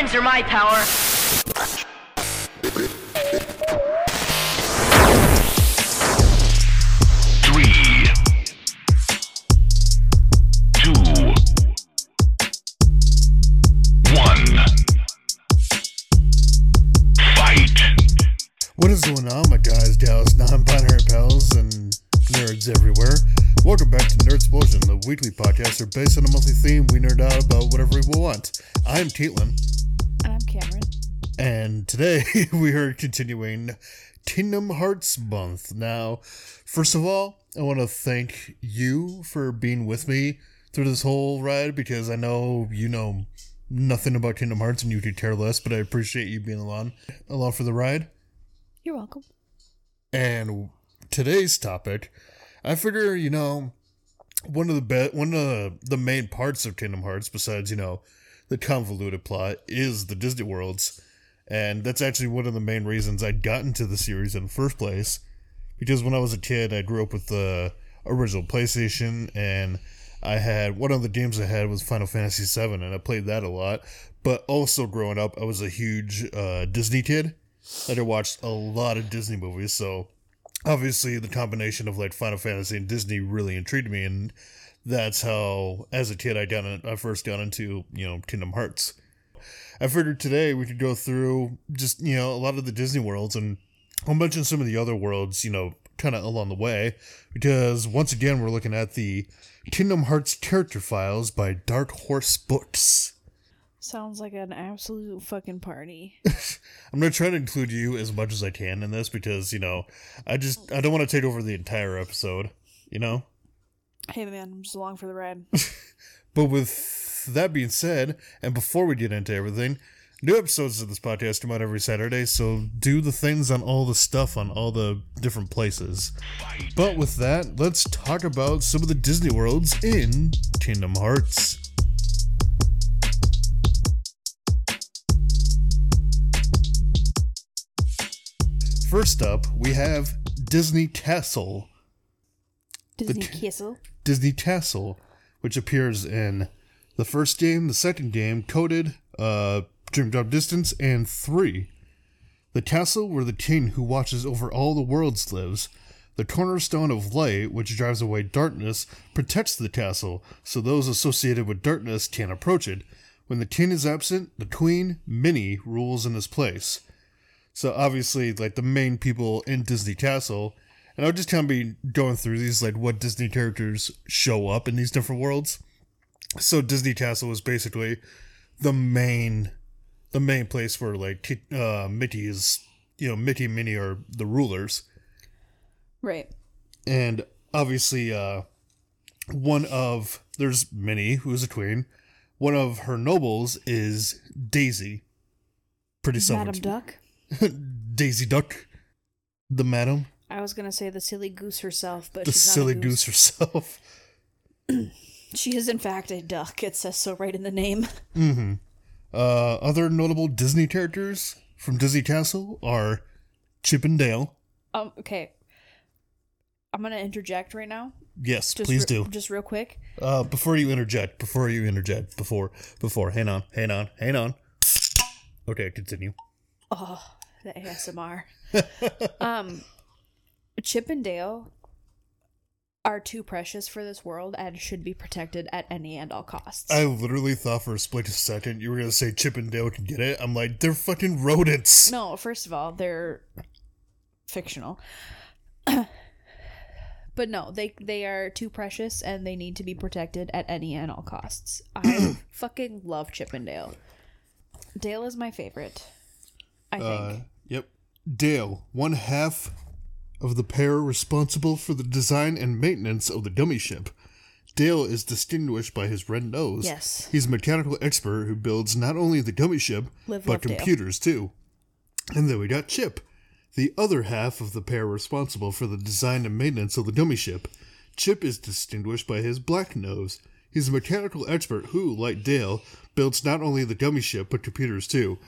Friends are my power. What is going on, my guys, gals, non-binary pals, and nerds everywhere? Welcome back to Nerd Explosion, the weekly podcast where based on a monthly theme, we nerd out about whatever we want. I'm Caitlin. And I'm Cameron. And today we are continuing Kingdom Hearts Month. Now, first of all, I want to thank you for being with me through this whole ride, because I know you know nothing about Kingdom Hearts and you could care less, but I appreciate you being along for the ride. You're welcome. And today's topic, I figure, you know, one of the main parts of Kingdom Hearts, besides, you know, the convoluted plot, is the Disney worlds. And that's actually one of the main reasons I got into the series in the first place, because when I was a kid, I grew up with the original PlayStation, and I had, one of the games I had was Final Fantasy VII, and I played that a lot. But also growing up, I was a huge Disney kid. Like, I watched a lot of Disney movies, so obviously the combination of like Final Fantasy and Disney really intrigued me, and that's how, as a kid, I first got into, you know, Kingdom Hearts. I figured today we could go through just, you know, a lot of the Disney worlds, and I'll mention some of the other worlds, you know, kind of along the way, because once again, we're looking at the Kingdom Hearts character files by Dark Horse Books. Sounds like an absolute fucking party. I'm going to try to include you as much as I can in this because, you know, I don't want to take over the entire episode, you know? Hey, man, I'm just along for the ride. But with that being said, and before we get into everything, new episodes of this podcast come out every Saturday, so do the things on all the stuff on all the different places. But with that, let's talk about some of the Disney worlds in Kingdom Hearts. First up, we have Disney Castle. Disney Castle, which appears in the first game, the second game, Coded, Dream Drop Distance, and 3. The castle where the king who watches over all the worlds lives. The cornerstone of light, which drives away darkness, protects the castle, so those associated with darkness can't approach it. When the king is absent, the queen, Minnie, rules in his place. So obviously, like, the main people in Disney Castle, and I'll just kind of be going through these, like, what Disney characters show up in these different worlds. So Disney Castle was basically the main place where, like, Mickey and Minnie are the rulers. Right. And obviously, there's Minnie, who's a queen. One of her nobles is Daisy. Pretty self. Madam Duck? Daisy Duck, the madam. I was gonna say the silly goose herself, but she's not a goose herself. She is in fact a duck. It says so right in the name. Mm-hmm. Other notable Disney characters from Disney Castle are Chip and Dale. Okay, I'm gonna interject right now. Yes, please do. Just real quick. Before you interject, hang on. Okay, continue. Oh. The ASMR. Chip and Dale are too precious for this world and should be protected at any and all costs. I literally thought for a split second you were going to say Chip and Dale can get it. I'm like, they're fucking rodents. No, first of all, they're fictional. But no, they are too precious and they need to be protected at any and all costs. I fucking love Chip and Dale. Dale is my favorite. I think. Yep. Dale, one half of the pair responsible for the design and maintenance of the dummy ship. Dale is distinguished by his red nose. Yes. He's a mechanical expert who builds not only the dummy ship, but computers too. And then we got Chip, the other half of the pair responsible for the design and maintenance of the dummy ship. Chip is distinguished by his black nose. He's a mechanical expert who, like Dale, builds not only the dummy ship, but computers too.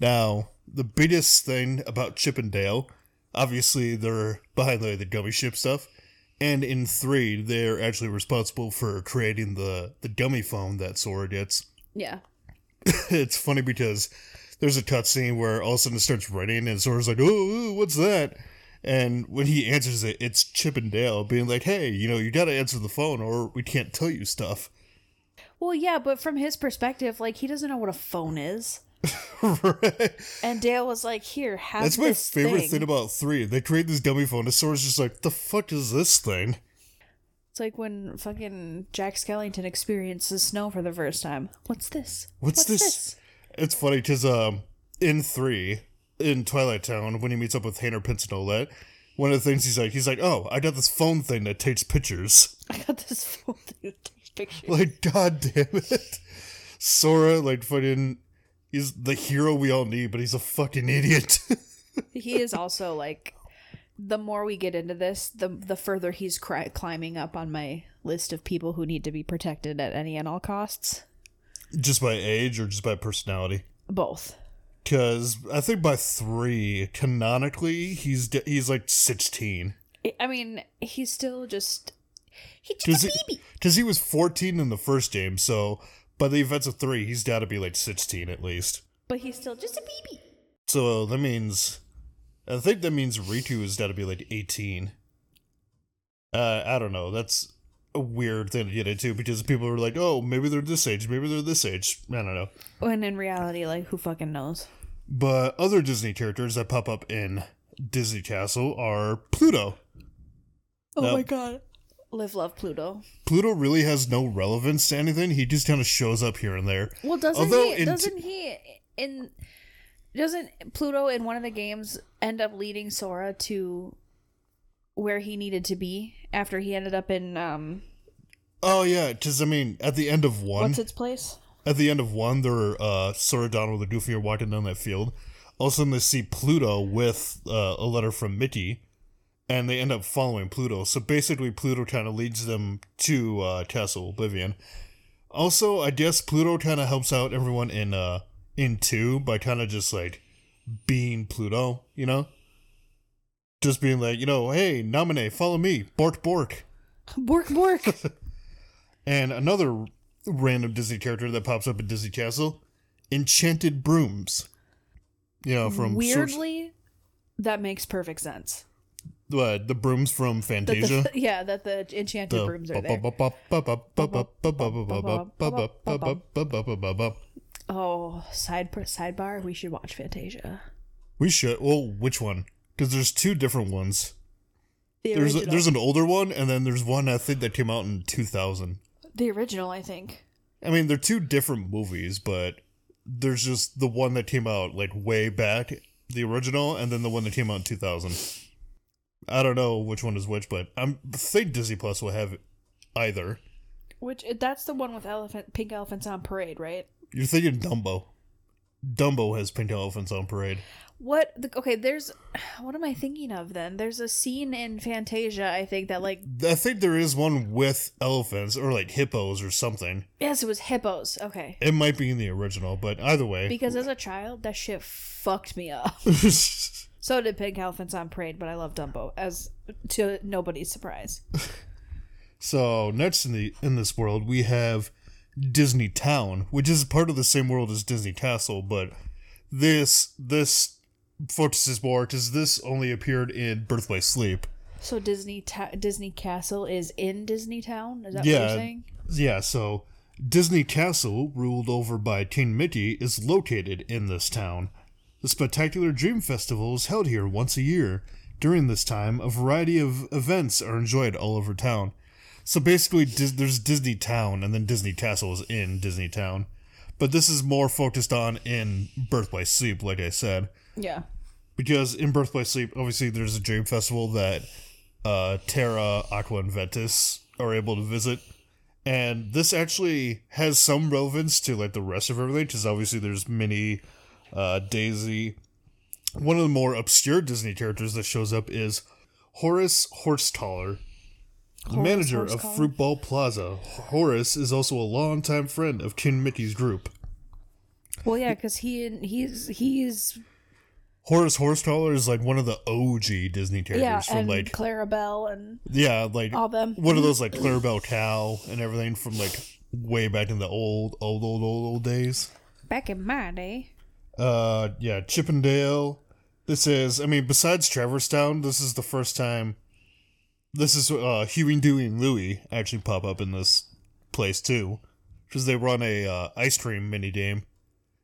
Now, the biggest thing about Chip and Dale, obviously they're behind the gummy ship stuff, and in 3, they're actually responsible for creating the gummy phone that Sora gets. Yeah. it's funny because there's a cutscene where all of a sudden it starts raining and Sora's like, ooh, what's that? And when he answers it, it's Chip and Dale being like, hey, you know, you got to answer the phone or we can't tell you stuff. Well, yeah, but from his perspective, like, he doesn't know what a phone is. Right. And Dale was like, here, have this thing. That's my favorite thing about 3. They create this dummy phone and Sora's just like, the fuck is this thing? It's like when fucking Jack Skellington experiences snow for the first time. What's this? What's this? It's funny because in 3, in Twilight Town, when he meets up with Hainer, Pince, and Olette, one of the things he's like, oh, I got this phone thing that takes pictures. Like, god damn it. Sora, like, fucking, he's the hero we all need, but he's a fucking idiot. He is also, like, the more we get into this, the further he's climbing up on my list of people who need to be protected at any and all costs. Just by age or just by personality? Both. Because I think by 3, canonically, he's like 16. I mean, he's still just... He's a baby. Because he was 14 in the first game, so by the events of 3, he's got to be like 16 at least. But he's still just a baby. So that means... I think that means Riku has got to be like 18. I don't know. That's a weird thing to get into because people are like, oh, maybe they're this age. Maybe they're this age. I don't know. When in reality, like, who fucking knows? But other Disney characters that pop up in Disney Castle are Pluto. Oh, my God. Live, love, Pluto. Pluto really has no relevance to anything. He just kind of shows up here and there. Well, doesn't Pluto in one of the games end up leading Sora to where he needed to be after he ended up in... Oh, yeah, because, I mean, at the end of 1... What's its place? At the end of 1, they're Sora, Donald, and Goofy are walking down that field. All of a sudden, they see Pluto with a letter from Mickey, and they end up following Pluto. So basically, Pluto kind of leads them to Castle Oblivion. Also, I guess Pluto kind of helps out everyone in 2 by kind of just like being Pluto, you know, just being like, you know, hey, Naminé, follow me, bork bork, bork bork. And another random Disney character that pops up in Disney Castle, Enchanted Brooms. You know, from weirdly, that makes perfect sense. The brooms from Fantasia. The enchanted brooms are there. Oh, sidebar, we should watch Fantasia. We should. Well, which one? Because there's 2 different ones. There's an older one, and then there's one, I think, that came out in 2000. The original, I think. I mean, they're 2 different movies, but there's just the one that came out, like, way back, the original, and then the one that came out in 2000. I don't know which one is which, but I think Disney Plus will have either. Which, that's the one with pink elephants on parade, right? You're thinking Dumbo. Dumbo has pink elephants on parade. What? Okay, what am I thinking of then? There's a scene in Fantasia, I think, that like... I think there is one with elephants, or like hippos or something. Yes, it was hippos. Okay. It might be in the original, but either way... Because as a child, that shit fucked me up. So did pink elephants on parade, but I love Dumbo, as to nobody's surprise. So, next in this world, we have... Disney Town, which is part of the same world as Disney Castle, but this focuses more because this only appeared in Birth by Sleep. So Disney Castle is in Disney Town? Is that what you're saying? Yeah, so Disney Castle, ruled over by King Mickey, is located in this town. The Spectacular Dream Festival is held here once a year. During this time, a variety of events are enjoyed all over town. So basically, there's Disney Town, and then Disney Castle is in Disney Town. But this is more focused on in Birth by Sleep, like I said. Yeah. Because in Birth by Sleep, obviously, there's a dream festival that Terra, Aqua, and Ventus are able to visit. And this actually has some relevance to, like, the rest of everything, because obviously there's Minnie, Daisy. One of the more obscure Disney characters that shows up is Horace Horsetaller. Manager of Fruitball Plaza, Horace is also a longtime friend of King Mickey's group. Well, yeah, because he's Horace Horsetaller is like one of the OG Disney characters from and like Clarabelle and like all them. One of those like Clarabelle Cow and everything from like way back in the old days. Back in my day. Yeah, Chippendale. This is, I mean, besides Traverse Town, this is the first time. This is Huey, Dewey, and Louie actually pop up in this place too, because they run a ice cream mini game.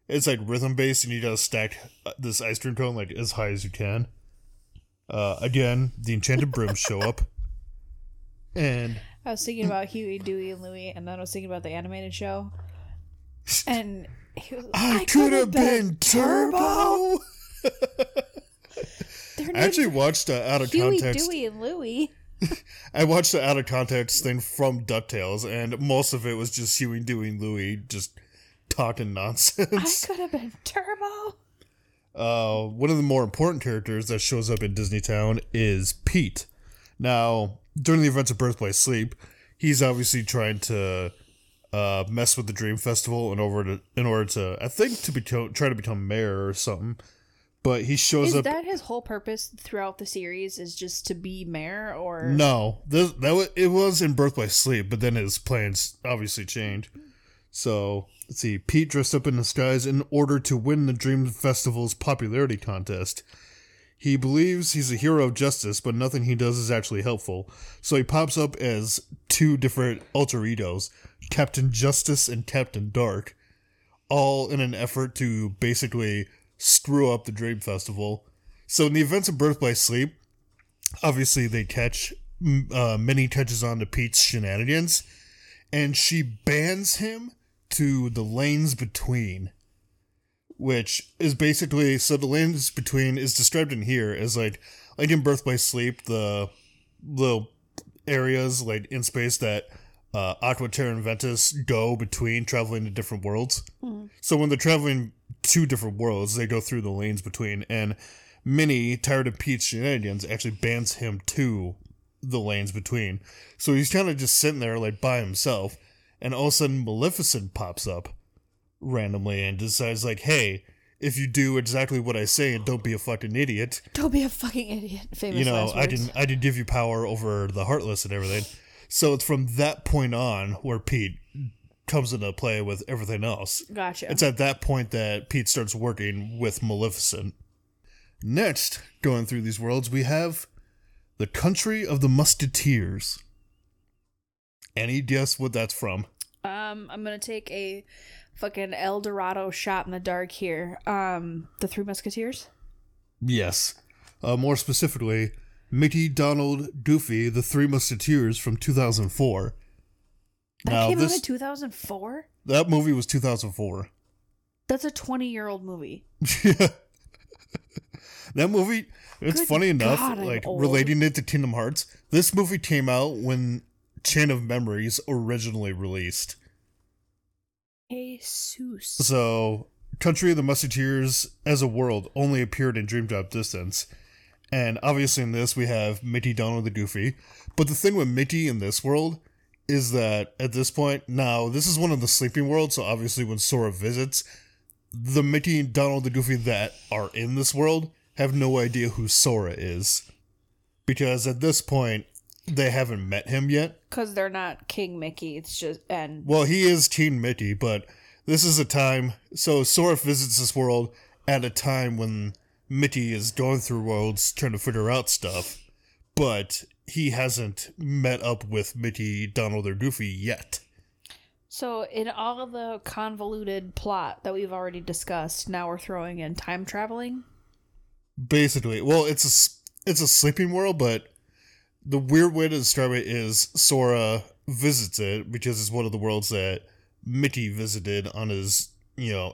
It's like rhythm based, and you gotta stack this ice cream cone like as high as you can. Again, the enchanted brooms show up, and I was thinking about Huey, Dewey, and Louie, and then I was thinking about the animated show, and he was like, I could have been Turbo. I actually watched the out of Huey, context. Huey, Dewey, and Louie. I watched the out of context thing from DuckTales, and most of it was just Huey, Dewey, and Louie just talking nonsense. I could have been Turbo. One of the more important characters that shows up in Disney Town is Pete. Now, during the events of Birth by Sleep, he's obviously trying to mess with the Dream Festival in order to, I think, to try to become mayor or something. But he shows up. Is that his whole purpose throughout the series? Is just to be mayor, or no? It was in Birth by Sleep, but then his plans obviously changed. So let's see. Pete dressed up in disguise in order to win the Dream Festival's popularity contest. He believes he's a hero of justice, but nothing he does is actually helpful. So he pops up as two different alter egos, Captain Justice and Captain Dark, all in an effort to basically screw up the Dream Festival. So in the events of Birth by Sleep, obviously they catch Minnie catches on to Pete's shenanigans, and she bans him to the Lanes Between, which is basically, so the Lanes Between is described in here as like in Birth by Sleep, the little areas like in space that Aqua Terra and Ventus go between, traveling to different worlds. Mm-hmm. So when they're traveling two different worlds, they go through the Lanes Between, and Minnie, tired of Pete's shenanigans, actually bans him to the Lanes Between. So he's kind of just sitting there like by himself, and all of a sudden Maleficent pops up randomly and decides like, hey, if you do exactly what I say and don't be a fucking idiot. Don't be a fucking idiot. Famous last words. I didn't give you power over the Heartless and everything. So it's from that point on where Pete comes into play with everything else. Gotcha. It's at that point that Pete starts working with Maleficent. Next, going through these worlds, we have the Country of the Musketeers. Any guess what that's from? I'm going to take a fucking El Dorado shot in the dark here. The Three Musketeers? Yes. More specifically, Mickey, Donald, Goofy, The Three Musketeers from 2004. That came out in 2004? That movie was 2004. That's a 20-year-old movie. Yeah. That movie, it's good funny enough, God, like relating it to Kingdom Hearts, this movie came out when Chain of Memories originally released. Jesus. So, Country of the Musketeers as a world only appeared in Dream Drop Distance. And obviously in this, we have Mickey, Donald, the Goofy. But the thing with Mickey in this world is that at this point, now, this is one of the sleeping worlds, so obviously when Sora visits, the Mickey and Donald the Goofy that are in this world have no idea who Sora is. Because at this point, they haven't met him yet. Because they're not King Mickey, it's just... and well, he is King Mickey, but this is a time... So Sora visits this world at a time when Mickey is going through worlds trying to figure out stuff, but he hasn't met up with Mickey, Donald, or Goofy yet. So in all of the convoluted plot that we've already discussed, now we're throwing in time traveling? Basically. Well, it's a sleeping world, but the weird way to describe it is Sora visits it because it's one of the worlds that Mickey visited on his...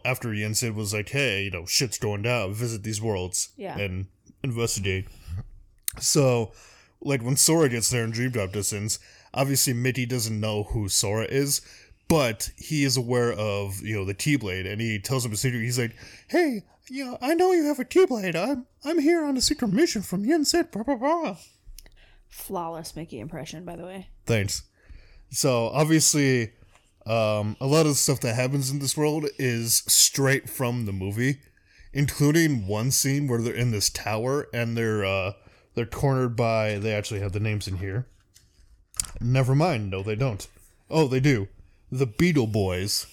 after Yen Sid was like, hey, shit's going down, visit these worlds and investigate. So, like, when Sora gets there in Dream Drop Distance, obviously Mickey doesn't know who Sora is, but he is aware of, the Keyblade, and he tells him a secret. He's like, hey, I know you have a Keyblade. I'm here on a secret mission from Yen Sid, blah, blah, blah. Flawless Mickey impression, by the way. Thanks. So, obviously... a lot of the stuff that happens in this world is straight from the movie, including one scene where they're in this tower and they're cornered by... They actually have the names in here. Never mind. No, they don't. Oh, they do. The Beetle Boys.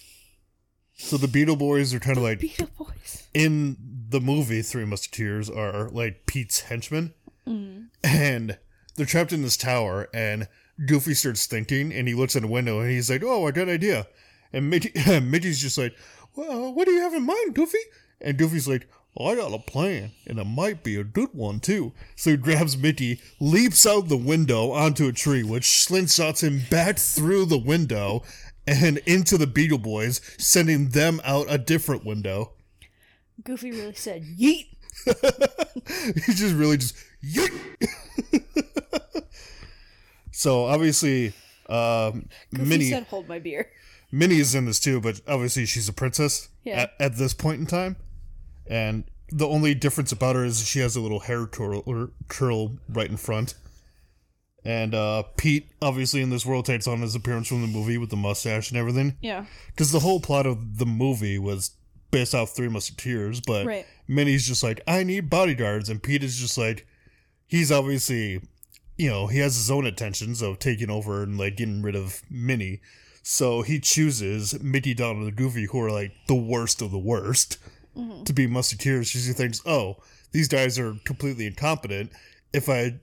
So the Beetle Boys are kind of like... Beetle Boys. In the movie, Three Musketeers are like Pete's henchmen. Mm. And they're trapped in this tower, and Goofy starts thinking, and he looks at a window, and he's like, oh, a good idea. And Midgey's just like, well, what do you have in mind, Goofy? And Goofy's like, I got a plan, and it might be a good one, too. So he grabs Mickey, leaps out the window onto a tree, which slingshots him back through the window and into the Beetle Boys, sending them out a different window. Goofy really said, yeet! He just really just, yeet! So, obviously, Minnie... said, hold my beer. Minnie is in this, too, but obviously she's a princess at this point in time. And the only difference about her is she has a little hair curl right in front. And Pete, obviously, in this world takes on his appearance from the movie with the mustache and everything. Yeah. Because the whole plot of the movie was based off Three Musketeers, but right. Minnie's just like, I need bodyguards. And Pete is just like, he's obviously, you know, he has his own intentions of taking over and, like, getting rid of Minnie. So he chooses Mickey, Donald, and Goofy, who are, like, the worst of the worst. Mm-hmm. To be musketeers, she thinks, oh, these guys are completely incompetent. If I,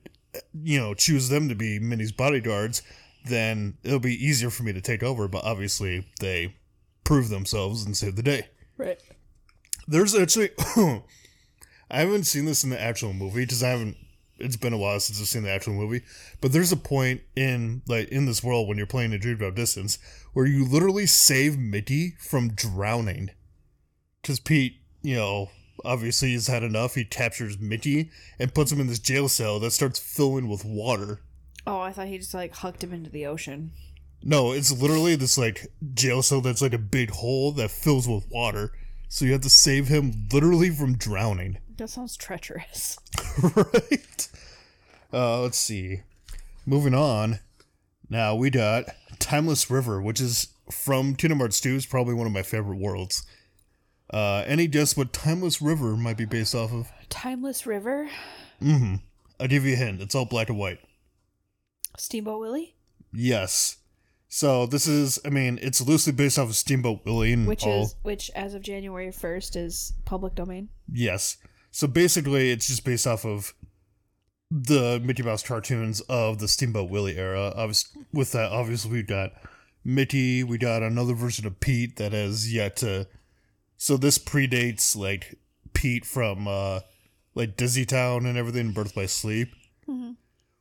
you know, choose them to be Minnie's bodyguards, then it'll be easier for me to take over. But obviously, they prove themselves and save the day. Right. There's actually, I haven't seen this in the actual movie because it's been a while since I've seen the actual movie. But there's a point in this world when you're playing a Dream Drop Distance where you literally save Mickey from drowning. Because Pete, you know, obviously he's had enough. He captures Mickey and puts him in this jail cell that starts filling with water. Oh, I thought he just, like, hucked him into the ocean. No, it's literally this, like, jail cell that's, like, a big hole that fills with water. So you have to save him literally from drowning. That sounds treacherous. Right? Let's see. Moving on. Now we got Timeless River, which is from Kingdom Hearts 2. It's probably one of my favorite worlds. Any guess what Timeless River might be based off of? Timeless River? Mm-hmm. I'll give you a hint. It's all black and white. Steamboat Willie? Yes. So this is, I mean, it's loosely based off of Steamboat Willie. And which as of January 1st, is public domain. Yes. So basically, it's just based off of the Mickey Mouse cartoons of the Steamboat Willie era. With that, obviously, we've got Mickey. We got another version of Pete that has yet to... So this predates, like, Pete from, like, Dizzy Town and everything, Birth by Sleep. Mm-hmm.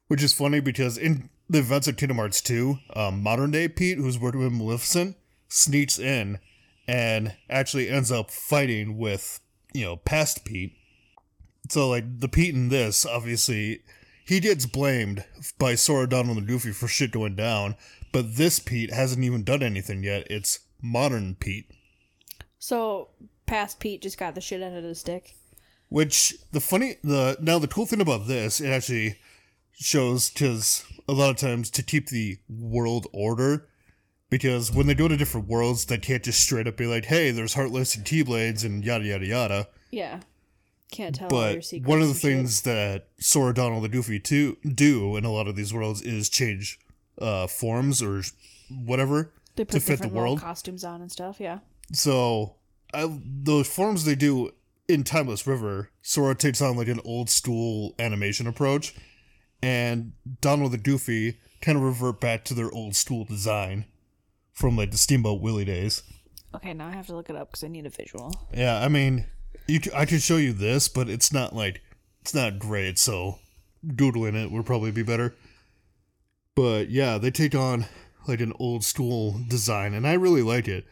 Which is funny because in the events of Kingdom Hearts 2, modern-day Pete, who's working with Maleficent, sneaks in and actually ends up fighting with, you know, past Pete. So, like, the Pete in this, obviously, he gets blamed by Sora, Donald, and Goofy for shit going down. But this Pete hasn't even done anything yet. It's modern Pete. So, past Pete just got the shit out of his dick. Which, the cool thing about this, it actually shows, because a lot of times to keep the world order, because when they go to different worlds, they can't just straight up be like, hey, there's Heartless and Keyblades and yada, yada, yada. Yeah. Can't tell all your secrets. But one of the things that Sora, Donald, and Goofy do in a lot of these worlds is change forms or whatever to fit the world. They put different little costumes on and stuff, yeah. So, those forms they do in Timeless River, Sora takes on, like, an old-school animation approach, and Donald and Goofy kind of revert back to their old-school design from, like, the Steamboat Willie days. Okay, now I have to look it up because I need a visual. Yeah, I mean, I could show you this, but it's not, like, it's not great, so doodling it would probably be better. But, yeah, they take on, like, an old-school design, and I really like it.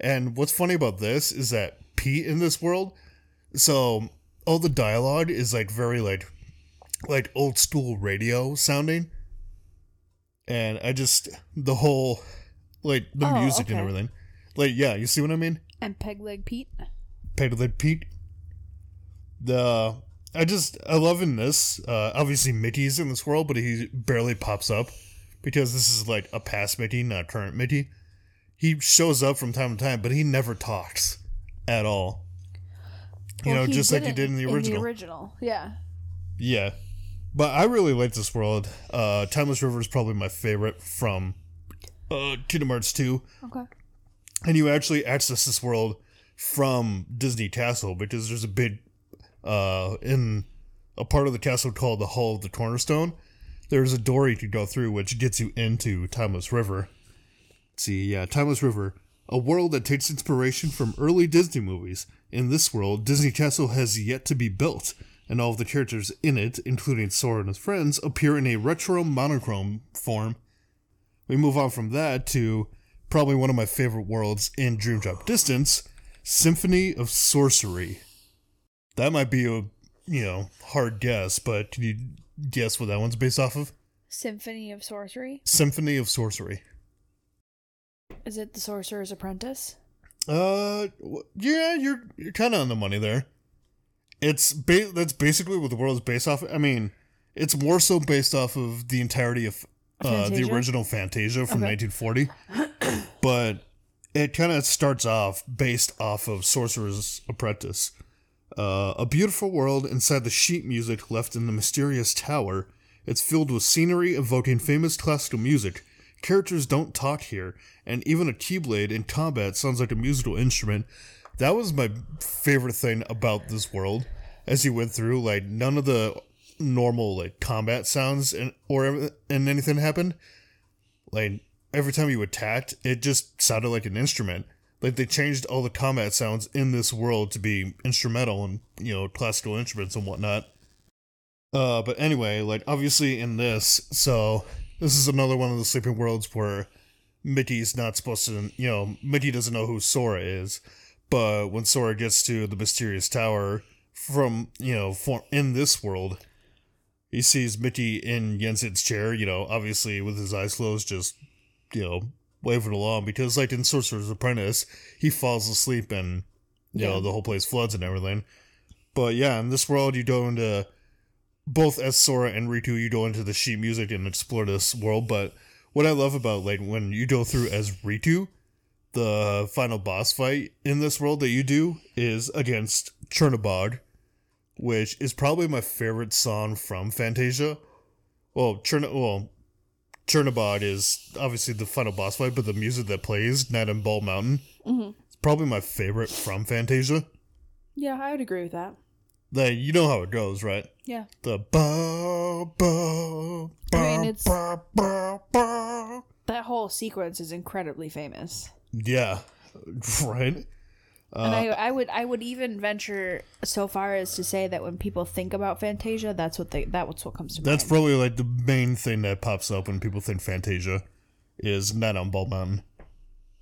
And what's funny about this is that Pete in this world, so all the dialogue is, like, very, like old school radio sounding. And I just, the whole, like, the music and everything. Like, yeah, you see what I mean? And Peg-Leg Pete. Peg-Leg Pete. I love in this, obviously Mickey's in this world, but he barely pops up. Because this is, like, a past Mickey, not current Mickey. He shows up from time to time, but he never talks at all. Well, you know, just like he did in the original. In the original, yeah. Yeah. But I really like this world. Timeless River is probably my favorite from Kingdom Hearts 2. Okay. And you actually access this world from Disney Castle, because there's a big, in a part of the castle called the Hall of the Cornerstone, there's a door you can go through which gets you into Timeless River. Let's see, yeah, Timeless River, a world that takes inspiration from early Disney movies. In this world, Disney Castle has yet to be built, and all of the characters in it, including Sora and his friends, appear in a retro monochrome form. We move on from that to probably one of my favorite worlds in Dream Drop Distance, Symphony of Sorcery. That might be a, you know, hard guess, but can you guess what that one's based off of? Symphony of Sorcery? Symphony of Sorcery. Is it The Sorcerer's Apprentice? Yeah, you're kind of on the money there. That's basically what the world is based off of. I mean, it's more so based off of the entirety of the original Fantasia from 1940. But it kind of starts off based off of Sorcerer's Apprentice. A beautiful world inside the sheet music left in the mysterious tower. It's filled with scenery evoking famous classical music. Characters don't talk here, and even a Keyblade in combat sounds like a musical instrument. That was my favorite thing about this world. As you went through, like, none of the normal, like, combat sounds and anything happened. Like, every time you attacked, it just sounded like an instrument. Like, they changed all the combat sounds in this world to be instrumental and, you know, classical instruments and whatnot. But anyway, like, obviously in this, so this is another one of the sleeping worlds where Mickey's not supposed to, you know, Mickey doesn't know who Sora is. But when Sora gets to the Mysterious Tower from, you know, in this world, he sees Mickey in Yen Sid's chair, you know, obviously with his eyes closed, just, you know, waving along. Because, like, in Sorcerer's Apprentice, he falls asleep and, you know, the whole place floods and everything. But, yeah, in this world, you go into... Both as Sora and Riku, you go into the sheet music and explore this world, but what I love about, like, when you go through as Riku, the final boss fight in this world that you do is against Chernabog, which is probably my favorite song from Fantasia. Well, Chernabog is obviously the final boss fight, but the music that plays, Night on Bald Mountain, it's probably my favorite from Fantasia. Yeah, I would agree with that. Like, you know how it goes, right? Yeah. The ba ba ba, I mean, ba ba ba. That whole sequence is incredibly famous. Yeah, right. And I would even venture so far as to say that when people think about Fantasia, that's what comes to mind. That's probably like the main thing that pops up when people think Fantasia is Night on Bald Mountain.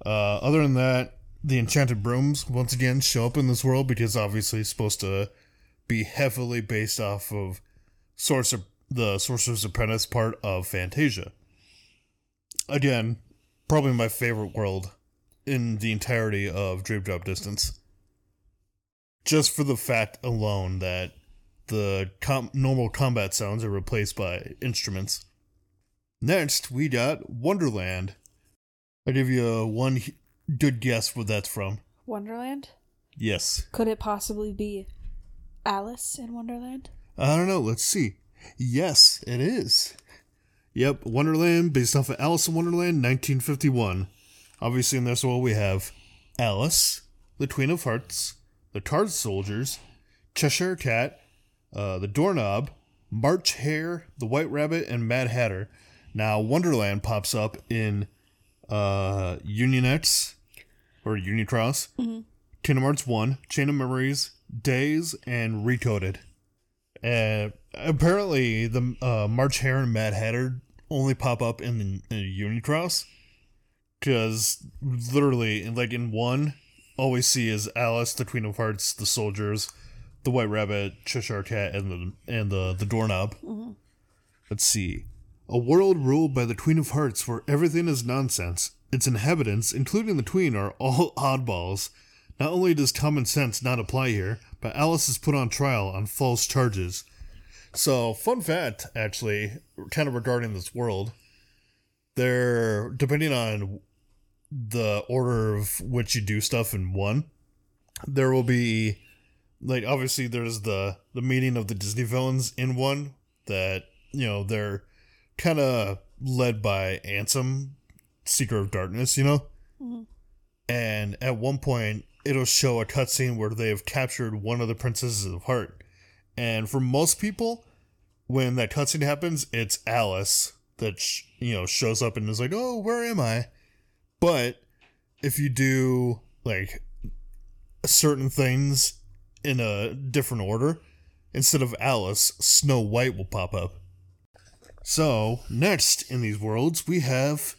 Other than that, the enchanted brooms once again show up in this world because obviously it's supposed to be heavily based off of the Sorcerer's Apprentice part of Fantasia. Again, probably my favorite world in the entirety of Dream Drop Distance. Just for the fact alone that the normal combat sounds are replaced by instruments. Next, we got Wonderland. I give you one good guess what that's from. Wonderland? Yes. Could it possibly be Alice in Wonderland? I don't know. Let's see. Yes, it is. Yep, Wonderland, based off of Alice in Wonderland, 1951. Obviously, in this world, we have Alice, the Queen of Hearts, the Card Soldiers, Cheshire Cat, the Doorknob, March Hare, the White Rabbit, and Mad Hatter. Now, Wonderland pops up in Unionex, or Unicross, Kingdom Hearts 1, Chain of Memories, Days, and Recoded. And apparently the March Hare and Mad Hatter only pop up in Unicross, because literally, like, in one, all we see is Alice, the Queen of Hearts, the Soldiers, the White Rabbit, Cheshire Cat, and the Doorknob. Let's see. A world ruled by the Queen of Hearts where everything is nonsense. Its inhabitants, including the Queen, are all oddballs. Not only does common sense not apply here, but Alice is put on trial on false charges. So, fun fact, actually, kind of regarding this world, they're, depending on the order of which you do stuff in one, there will be, like, obviously there's the meeting of the Disney villains in one that, you know, they're kind of led by Ansem, Seeker of Darkness, you know? And at one point, it'll show a cutscene where they've captured one of the princesses of heart. And for most people, when that cutscene happens, it's Alice that, shows up and is like, oh, where am I? But if you do, like, certain things in a different order, instead of Alice, Snow White will pop up. So, next in these worlds, we have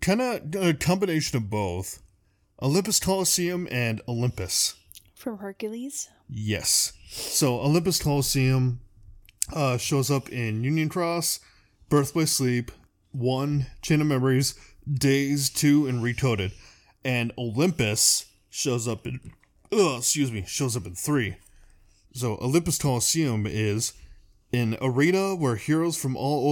kind of a combination of both. Olympus Coliseum and Olympus. From Hercules? Yes. So, Olympus Coliseum shows up in Union Cross, Birth by Sleep, 1, Chain of Memories, Days 2, and Recoded. And Olympus shows up in... shows up in 3. So, Olympus Coliseum is an arena where heroes from all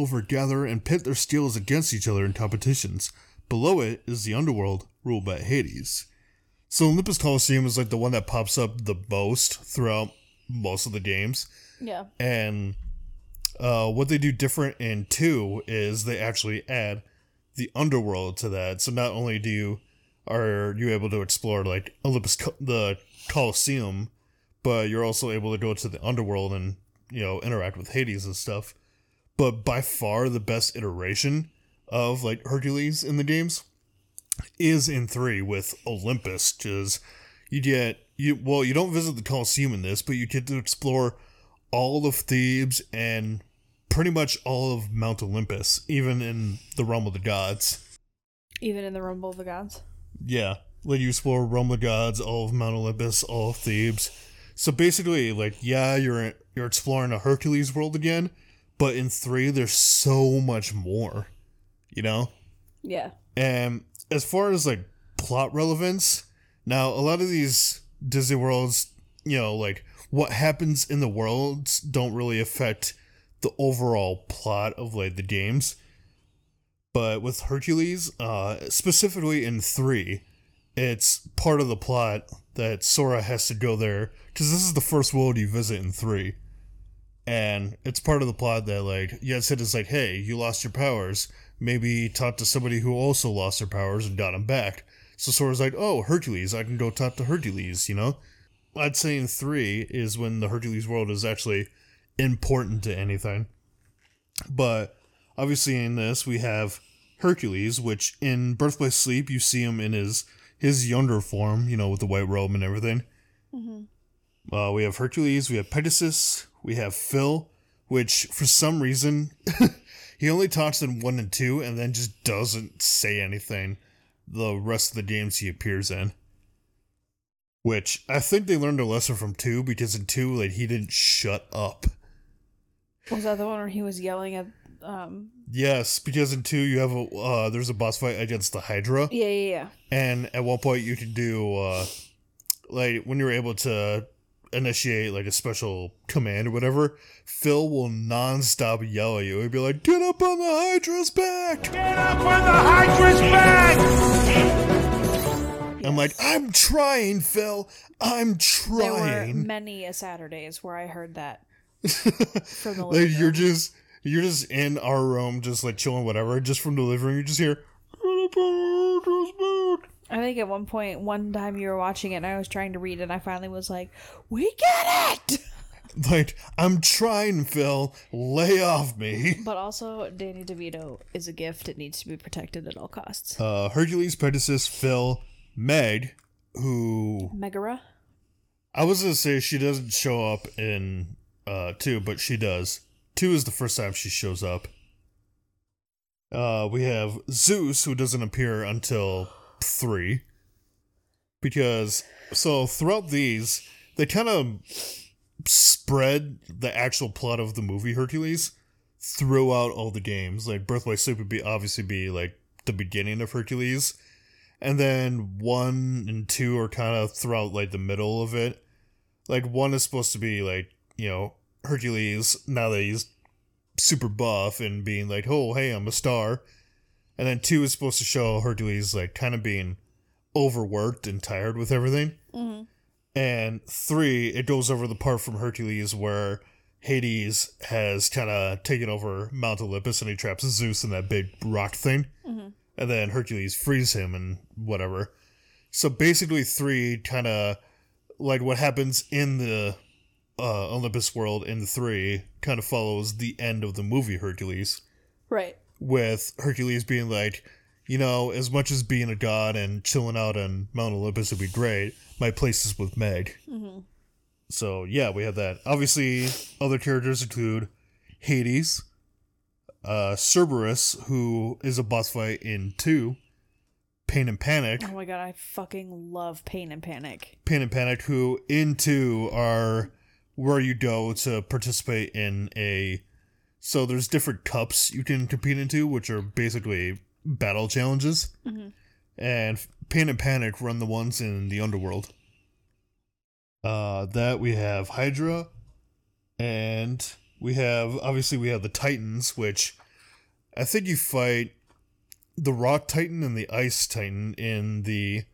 over gather and pit their skills against each other in competitions. Below it is the underworld, ruled by Hades. So Olympus Coliseum is like the one that pops up the most throughout most of the games. Yeah. And what they do different in 2 is they actually add the underworld to that. So not only are you able to explore like Olympus, the Coliseum, but you're also able to go to the underworld and interact with Hades and stuff. But by far the best iteration of like Hercules in the games is in 3 with Olympus, because you don't visit the Coliseum in this, but you get to explore all of Thebes and pretty much all of Mount Olympus, even in the Realm of the Gods. Even in the Realm of the Gods? Yeah. Like, you explore Realm of the Gods, all of Mount Olympus, all of Thebes. So basically, like, yeah, you're exploring a Hercules world again, but in 3, there's so much more, Yeah. And as far as, like, plot relevance, now, a lot of these Disney worlds, like, what happens in the worlds don't really affect the overall plot of, like, the games. But with Hercules, specifically in 3... it's part of the plot that Sora has to go there, because this is the first world you visit in 3. And it's part of the plot that, like, Yen Sid is like, hey, you lost your powers. Maybe talk to somebody who also lost their powers and got them back. So Sora's like, oh, Hercules, I can go talk to Hercules, I'd say in 3 is when the Hercules world is actually important to anything. But obviously in this, we have Hercules, which in Birth by Sleep, you see him in his younger form, with the white robe and everything. Mm-hmm. We have Hercules, we have Pegasus, we have Phil, which for some reason, he only talks in 1 and 2 and then just doesn't say anything the rest of the games he appears in. Which, I think they learned a lesson from 2, because in 2, like, he didn't shut up. Was that the one where he was yelling at... Yes, because in 2 you have there's a boss fight against the Hydra. Yeah. And at one point you can do like when you're able to initiate like a special command or whatever, Phil will non-stop yell at you. He'll be like, "Get up on the Hydra's back! Get up on the Hydra's back!" I'm like, "I'm trying, Phil. I'm trying." There were many a Saturdays where I heard that. From the like You're just in our room, just like chilling, whatever, just from the living room. You just hear, I think at one time you were watching it and I was trying to read it and I finally was like, we get it! Like, I'm trying, Phil. Lay off me. But also, Danny DeVito is a gift. It needs to be protected at all costs. Hercules, Pegasus, Phil, Meg, who... Megara? I was going to say she doesn't show up in 2, but she does. 2 is the first time she shows up. We have Zeus, who doesn't appear until 3. Because, throughout these, they kind of spread the actual plot of the movie Hercules throughout all the games. Like, Birth by Sleep would obviously be, like, the beginning of Hercules. And then 1 and 2 are kind of throughout, like, the middle of it. Like, 1 is supposed to be, like, Hercules, now that he's super buff and being like, oh, hey, I'm a star. And then 2 is supposed to show Hercules, like, kind of being overworked and tired with everything. Mm-hmm. And 3, it goes over the part from Hercules where Hades has kind of taken over Mount Olympus, and he traps Zeus in that big rock thing. Mm-hmm. And then Hercules frees him and whatever. So basically three kind of, like what happens in the Olympus world in three kind of follows the end of the movie Hercules. Right. With Hercules being like, you know, as much as being a god and chilling out on Mount Olympus would be great, my place is with Meg. Mm-hmm. So, yeah, we have that. Obviously, other characters include Hades, Cerberus, who is a boss fight in 2, Pain and Panic. Oh my god, I fucking love Pain and Panic. Pain and Panic, who in 2 are where you go to participate in a... So there's different cups you can compete into, which are basically battle challenges. Mm-hmm. And Pain and Panic run the ones in the underworld. That we have Hydra, and we have the Titans, which I think you fight the Rock Titan and the Ice Titan in the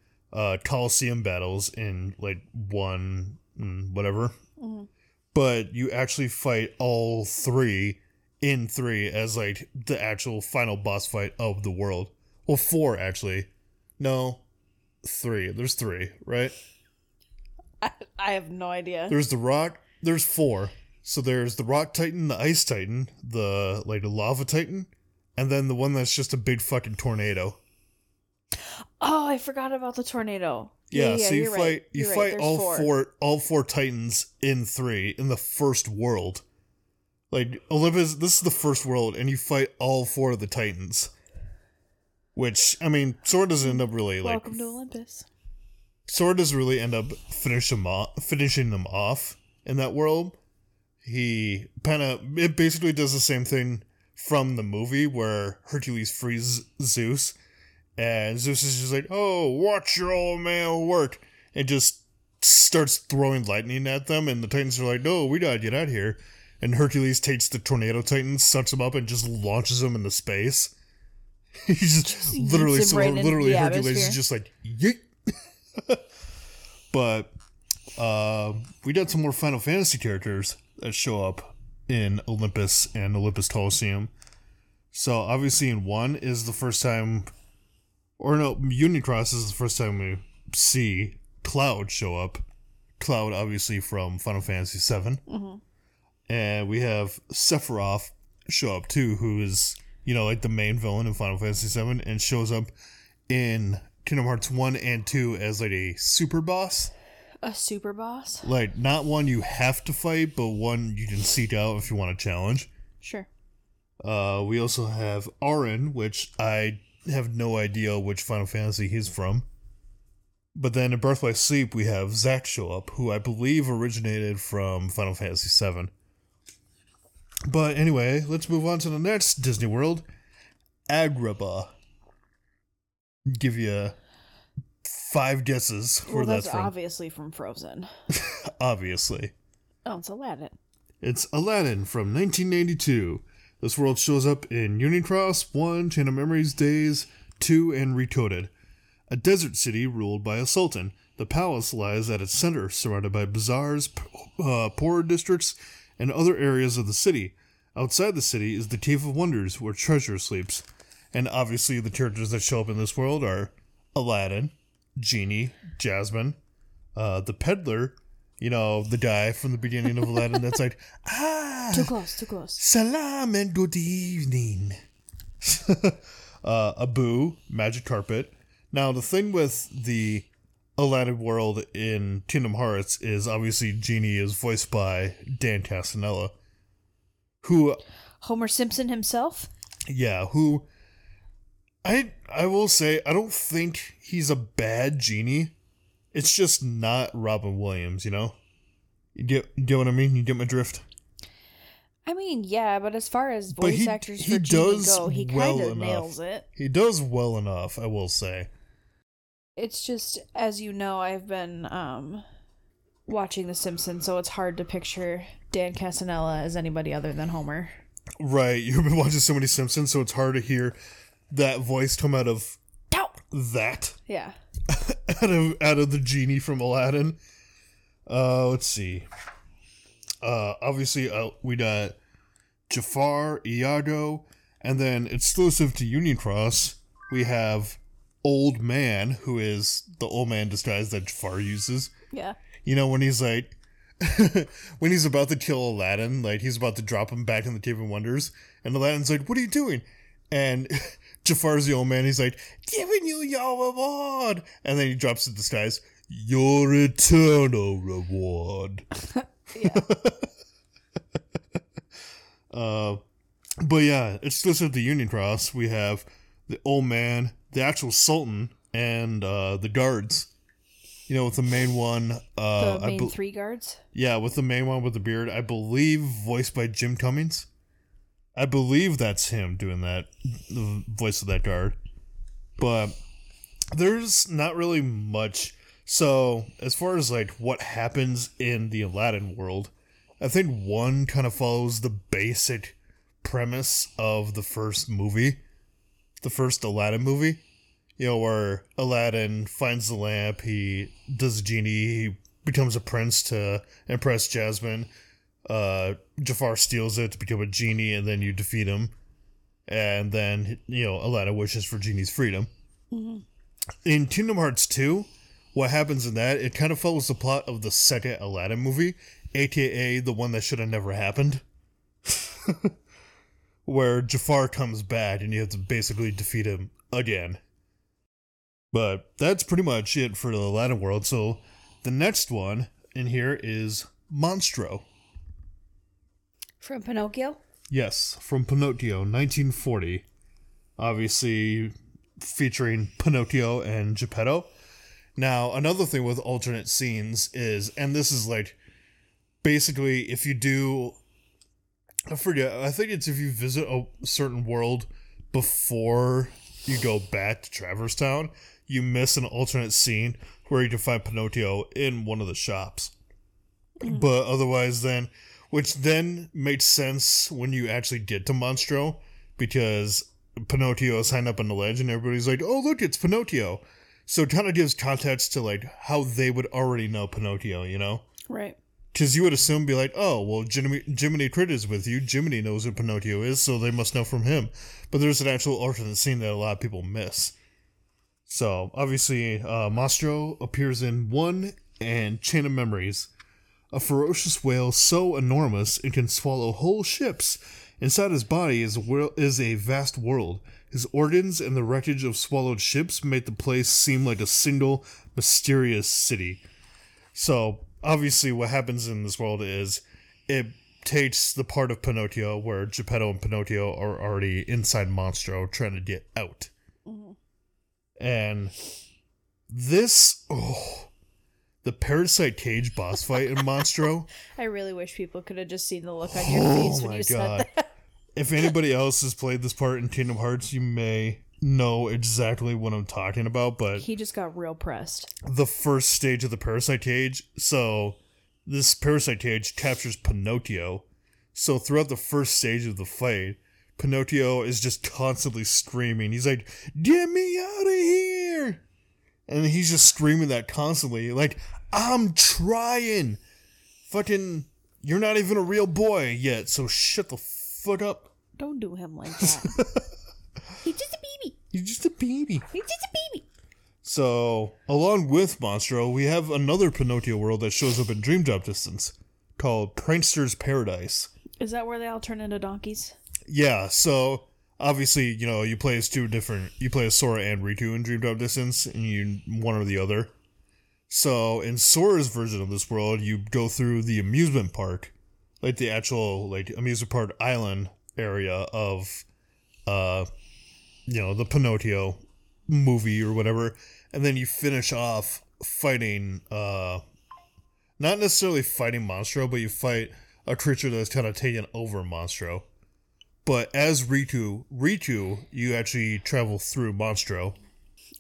Coliseum battles in like 1 and whatever. Mm-hmm. But you actually fight all three in 3 as like the actual final boss fight of the world. Well, 4 actually. No, 3. There's 3, right? I have no idea. There's the Rock. There's 4. So there's the Rock Titan, the Ice Titan, the like Lava Titan, and then the one that's just a big fucking tornado. Oh, I forgot about the tornado. Yeah, so you fight all four Titans in 3 in the first world. Like Olympus, this is the first world, and you fight all 4 of the Titans. Which I mean, Sora doesn't end up really like. Welcome to Olympus. Sora doesn't really end up finishing them off in that world. He it basically does the same thing from the movie where Hercules frees Zeus, and Zeus is just like, "Oh, watch your old man work," and just starts throwing lightning at them. And the Titans are like, "No, we gotta get out of here." And Hercules takes the Tornado Titan, sucks him up, and just launches him into space. He just literally Hercules is just like, "Yeet." But we got some more Final Fantasy characters that show up in Olympus and Olympus Coliseum. So obviously in 1 is the first time, or no, Unicross is the first time we see Cloud show up. Cloud obviously from Final Fantasy VII. Mm-hmm. And we have Sephiroth show up too, who is, you know, like the main villain in Final Fantasy VII, and shows up in Kingdom Hearts 1 and 2 as like a super boss. A super boss? Like, not one you have to fight, but one you can seek out if you want a challenge. Sure. We also have Auron, which I have no idea which Final Fantasy he's from. But then in Birth by Sleep, we have Zack show up, who I believe originated from Final Fantasy VII. But anyway, let's move on to the next Disney World, Agrabah. Give you 5 guesses where that's from. Obviously from Frozen. Obviously. Oh, it's Aladdin. It's Aladdin from 1992. This world shows up in Unicross, 1, Chain of Memories, Days, 2, and Recoded. A desert city ruled by a sultan. The palace lies at its center, surrounded by bazaars, poorer districts, and other areas of the city. Outside the city is the Cave of Wonders, where treasure sleeps. And obviously the characters that show up in this world are Aladdin, Genie, Jasmine, the peddler, you know, the guy from the beginning of Aladdin that's like, too close. Salam and good evening. Abu, Magic Carpet. Now, the thing with the Aladdin world in Kingdom Hearts is obviously Genie is voiced by Dan Castellaneta, who... Homer Simpson himself? Yeah, who... I will say, I don't think he's a bad genie. It's just not Robin Williams, you know? You get what I mean? You get my drift? I mean, yeah, but as far as voice actors for Genie go, he kind of nails it. He does well enough, I will say. It's just, as you know, I've been watching The Simpsons, so it's hard to picture Dan Castellaneta as anybody other than Homer. Right, you've been watching so many Simpsons, so it's hard to hear... that voice come out of that. Yeah. out of the genie from Aladdin. Let's see. Obviously, we got Jafar, Iago, and then exclusive to Union Cross, we have Old Man, who is the old man disguise that Jafar uses. Yeah. You know, when he's like, when he's about to kill Aladdin, like he's about to drop him back in the Cave of Wonders, and Aladdin's like, "What are you doing?" And Jafar's the old man, he's like, "Giving you your reward!" And then he drops the disguise, "Your eternal reward." Yeah. But yeah, exclusive to Union Cross, we have the old man, the actual Sultan, and the guards. You know, with the main one... the main three guards? Yeah, with the main one with the beard, I believe, voiced by Jim Cummings. I believe that's him doing that, the voice of that guard. But there's not really much. So, as far as, like, what happens in the Aladdin world, I think one kind of follows the basic premise of the first movie. The first Aladdin movie. You know, where Aladdin finds the lamp, he does Genie, he becomes a prince to impress Jasmine, Jafar steals it to become a Genie, and then you defeat him, and then, you know, Aladdin wishes for Genie's freedom. Mm-hmm. In Kingdom Hearts 2, what happens in that, it kind of follows the plot of the second Aladdin movie, aka the one that should have never happened, where Jafar comes back and you have to basically defeat him again. But that's pretty much it for the Aladdin world. So the next one in here is Monstro. From Pinocchio? Yes, from Pinocchio, 1940. Obviously featuring Pinocchio and Geppetto. Now, another thing with alternate scenes is, and this is like, basically if you do, I forget, I think it's if you visit a certain world before you go back to Traverse Town, you miss an alternate scene where you can find Pinocchio in one of the shops. Mm-hmm. But otherwise then, which then makes sense when you actually get to Monstro, because Pinocchio is hanging up on the ledge and everybody's like, "Oh, look, it's Pinocchio." So it kind of gives context to like how they would already know Pinocchio, you know? Right. Because you would assume, be like, "Oh, well, Jiminy Cricket is with you. Jiminy knows who Pinocchio is, so they must know from him." But there's an actual alternate scene that a lot of people miss. So, obviously, Monstro appears in 1 and Chain of Memories. A ferocious whale so enormous it can swallow whole ships. Inside his body is a vast world. His organs and the wreckage of swallowed ships make the place seem like a single mysterious city. So, obviously, what happens in this world is it takes the part of Pinocchio where Geppetto and Pinocchio are already inside Monstro trying to get out. Mm-hmm. And this, the Parasite Cage boss fight in Monstro. I really wish people could have just seen the look on your face when you said that. If anybody else has played this part in Kingdom Hearts, you may know exactly what I'm talking about, but... He just got real pressed. The first stage of the Parasite Cage. So, this Parasite Cage captures Pinocchio. So, throughout the first stage of the fight, Pinocchio is just constantly screaming. He's like, "Get me out of here!" And he's just screaming that constantly. Like, "I'm trying! Fucking, you're not even a real boy yet, so shut the fuck up." Don't do him like that. He's just a baby. So, along with Monstro, we have another Pinocchio world that shows up in Dream Drop Distance called Prankster's Paradise. Is that where they all turn into donkeys? Yeah, so obviously, you know, you play as Sora and Riku in Dream Drop Distance, and you one or the other. So in Sora's version of this world, you go through the amusement park, like the actual like amusement park island area of, you know, the Pinocchio movie or whatever, and then you finish off fighting, not necessarily fighting Monstro, but you fight a creature that's kind of taken over Monstro. But as Riku, you actually travel through Monstro.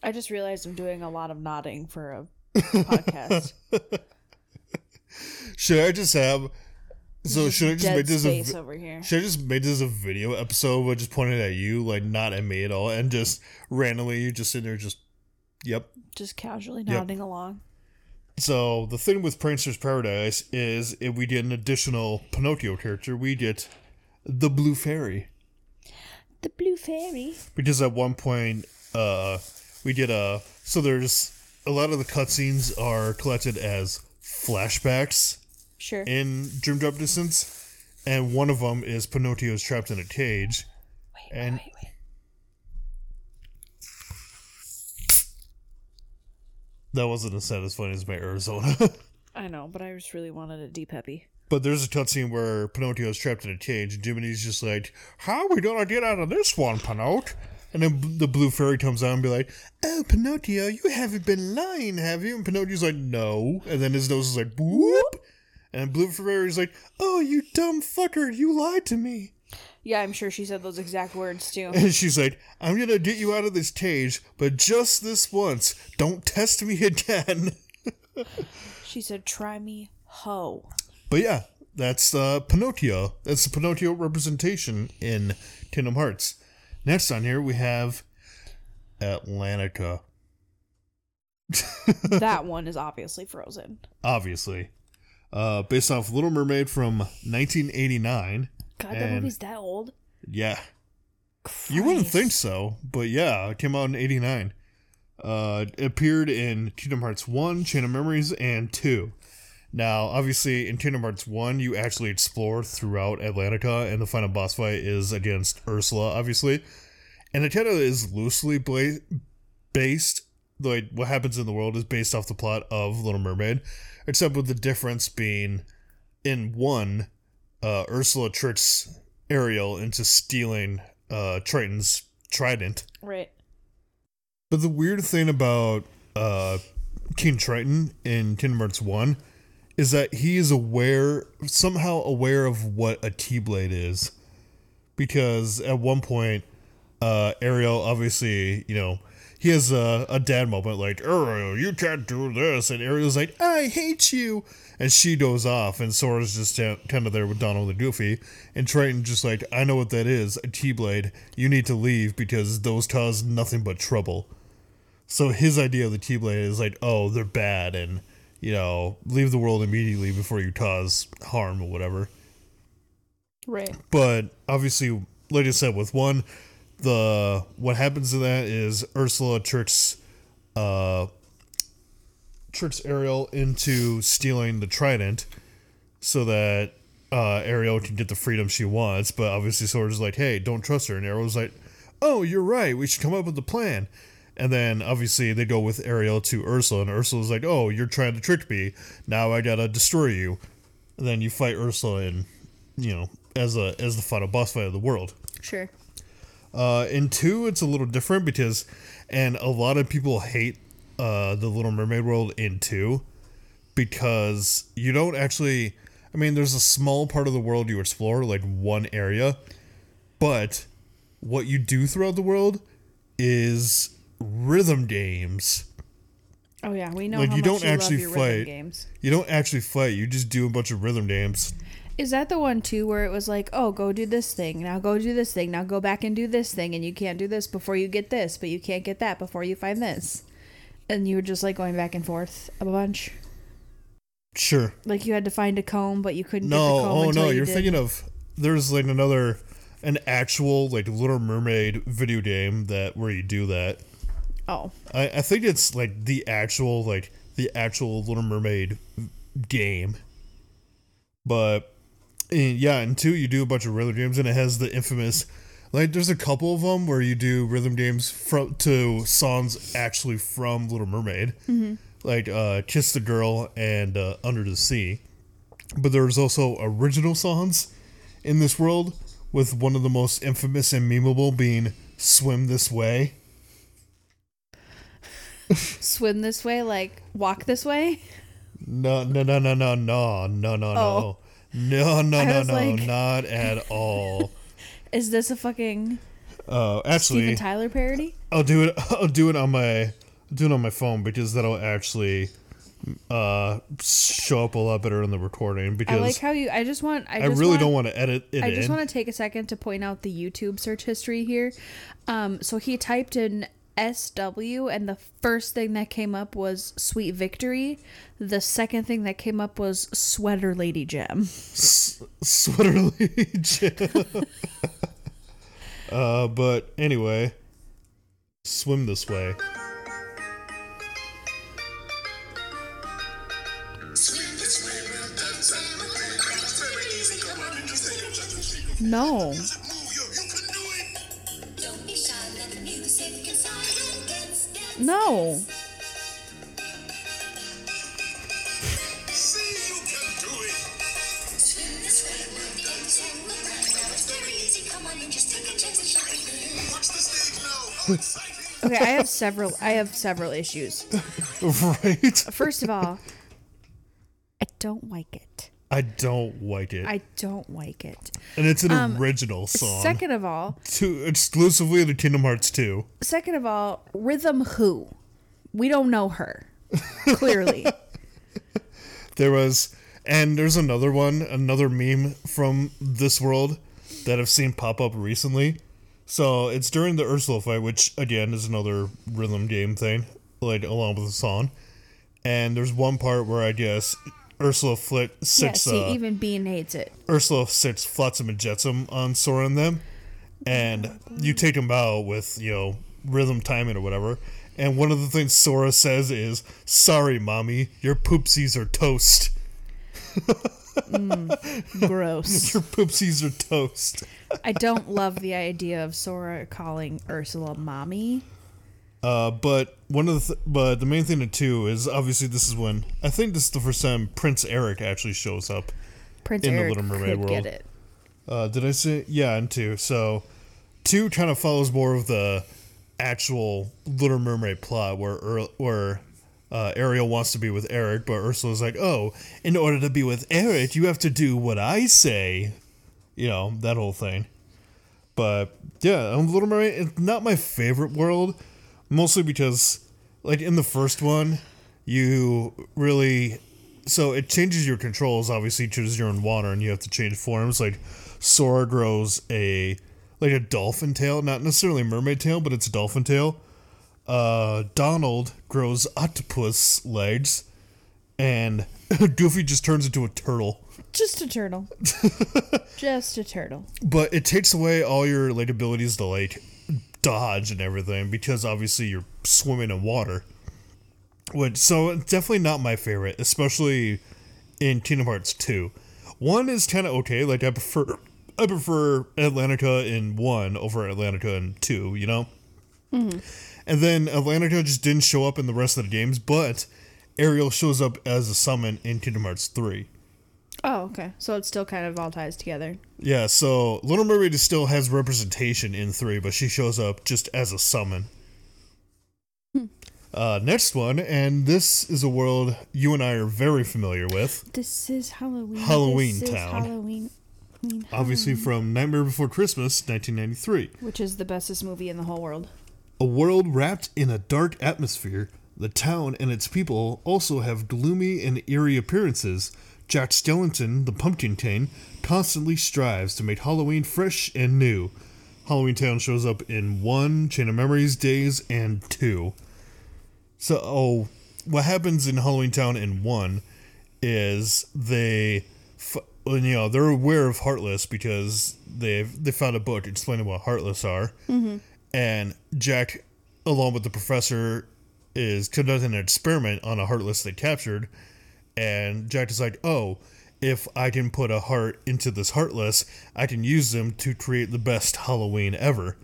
I just realized I'm doing a lot of nodding for a podcast. Should I just make this a video episode but just pointed at you, like not at me at all, and just randomly you just sitting there just casually nodding along? So the thing with Prankster's Paradise is if we did an additional Pinocchio character, we get the Blue Fairy. The Blue Fairy. Because at one point, we did a... So there's... A lot of the cutscenes are collected as flashbacks. Sure. In Dream Drop Distance. And one of them is Pinocchio's trapped in a cage. Wait. That wasn't as satisfying as my Arizona. I know, but I just really wanted a deep peppy. But there's a cutscene where Pinocchio is trapped in a cage, and Jiminy's just like, "How are we gonna get out of this one, Pinocchio?" And then the Blue Fairy comes out and be like, "Oh, Pinocchio, you haven't been lying, have you?" And Pinocchio's like, "No." And then his nose is like, "Whoop!" And Blue Fairy's like, "Oh, you dumb fucker, you lied to me." Yeah, I'm sure she said those exact words, too. And she's like, "I'm going to get you out of this cage, but just this once. Don't test me again." She said, "Try me, ho." But yeah, that's Pinocchio. That's the Pinocchio representation in Kingdom Hearts. Next on here, we have Atlantica. That one is obviously Frozen. Obviously. Based off Little Mermaid from 1989. God, that movie's that old? Yeah. Christ. You wouldn't think so, but yeah, it came out in 89. It appeared in Kingdom Hearts 1, Chain of Memories, and 2. Now, obviously, in Kingdom Hearts 1, you actually explore throughout Atlantica, and the final boss fight is against Ursula, obviously. And it kind of is loosely based, like, what happens in the world is based off the plot of Little Mermaid, except with the difference being in 1... Ursula tricks Ariel into stealing Triton's trident. Right. But the weird thing about King Triton in Kingdom Hearts 1 is that he is somehow aware of what a Keyblade is. Because at one point, Ariel obviously, you know, he has a dad moment like, "Ariel, you can't do this." And Ariel's like, "I hate you." And she goes off, and Sora's just kind of there with Donald and Goofy. And Triton's just like, "I know what that is, a Keyblade. You need to leave because those cause nothing but trouble." So his idea of the Keyblade is like, oh, they're bad and, you know, leave the world immediately before you cause harm or whatever. Right. But obviously, like I said, with one... what happens to that is Ursula tricks Ariel into stealing the trident so that Ariel can get the freedom she wants, but obviously Sora's like, "Hey, don't trust her," and Ariel's like, "Oh, you're right, we should come up with a plan." And then obviously they go with Ariel to Ursula, and Ursula's like, "Oh, you're trying to trick me, now I gotta destroy you." And then you fight Ursula in, you know, as the final boss fight of the world. Sure. In 2, it's a little different because, and a lot of people hate the Little Mermaid world in 2 because you don't actually, I mean, there's a small part of the world you explore, like one area, but what you do throughout the world is rhythm games. Oh yeah, we know like, how you much don't you actually love your rhythm games. You don't actually fight, you just do a bunch of rhythm games. Is that the one, too, where it was like, "Oh, go do this thing, now go do this thing, now go back and do this thing, and you can't do this before you get this, but you can't get that before you find this." And you were just, like, going back and forth a bunch? Sure. Like, you had to find a comb, but you couldn't get the comb until you did. Thinking of... There's, like, an actual, like, Little Mermaid video game where you do that. Oh. I think it's, like, the actual Little Mermaid game. But... yeah, and 2, you do a bunch of rhythm games, and it has the infamous, like, there's a couple of them where you do rhythm games to songs actually from Little Mermaid, mm-hmm. like Kiss the Girl and Under the Sea. But there's also original songs in this world, with one of the most infamous and memeable being Swim This Way. Swim This Way? Like, walk this way? No. No, not at all. Is this a fucking Steven Tyler parody? I'll do it on my phone because that'll actually show up a lot better in the recording. Because I like how you. I really don't want to edit it. I just want to take a second to point out the YouTube search history here. So he typed in SW, and the first thing that came up was Sweet Victory. The second thing that came up was Sweater Lady Gem. Sweater Lady Gem. But anyway, swim this way. No. No. Okay, I have several issues. Right. First of all, I don't like it. I don't like it. And it's an original song. Second of all... exclusively in Kingdom Hearts 2. Second of all, Rhythm who? We don't know her. Clearly. There was... And there's another one, another meme from this world that I've seen pop up recently. So it's during the Ursula fight, which, again, is another rhythm game thing, like along with the song. And there's one part where I guess... Ursula sits. Yeah, see, even Bean hates it. Ursula sits Flotsam and Jetsam on Sora and them, and you take them out with, rhythm timing or whatever. And one of the things Sora says is, "Sorry, mommy, your poopsies are toast." Gross. Your poopsies are toast. I don't love the idea of Sora calling Ursula mommy. But one of the but the main thing to two is obviously this is when I think this is the first time Prince Eric actually shows up. Prince in Eric the Little Mermaid could world. Get it. Did I say yeah? And two, so two kind of follows more of the actual Little Mermaid plot where Ariel wants to be with Eric, but Ursula's like, "Oh, in order to be with Eric, you have to do what I say," that whole thing. But yeah, Little Mermaid. It's not my favorite world. Mostly because, like, in the first one, it changes your controls, obviously, because you're in water and you have to change forms. Like, Sora grows a dolphin tail, not necessarily a mermaid tail, but it's a dolphin tail. Donald grows octopus legs, and Goofy just turns into a turtle. Just a turtle. But it takes away all your abilities to, dodge and everything, because obviously you're swimming in water. So it's definitely not my favorite, especially in Kingdom Hearts 2. 1 is kind of okay, like I prefer Atlantica in 1 over Atlantica in 2, Mm-hmm. And then Atlantica just didn't show up in the rest of the games, but Ariel shows up as a summon in Kingdom Hearts 3. Oh, okay. So it still kind of all ties together. Yeah, so Little Mermaid still has representation in 3, but she shows up just as a summon. Next one, and this is a world you and I are very familiar with. This is Halloween. Halloween Town. Obviously from Nightmare Before Christmas, 1993. Which is the bestest movie in the whole world. A world wrapped in a dark atmosphere, the town and its people also have gloomy and eerie appearances. Jack Skellington, the Pumpkin King, constantly strives to make Halloween fresh and new. Halloween Town shows up in 1, Chain of Memories, Days, and 2. So, what happens in Halloween Town in 1 is they're aware of Heartless because they found a book explaining what Heartless are. Mm-hmm. And Jack, along with the professor, is conducting an experiment on a Heartless they captured. And Jack is like, "Oh, if I can put a heart into this Heartless, I can use them to create the best Halloween ever."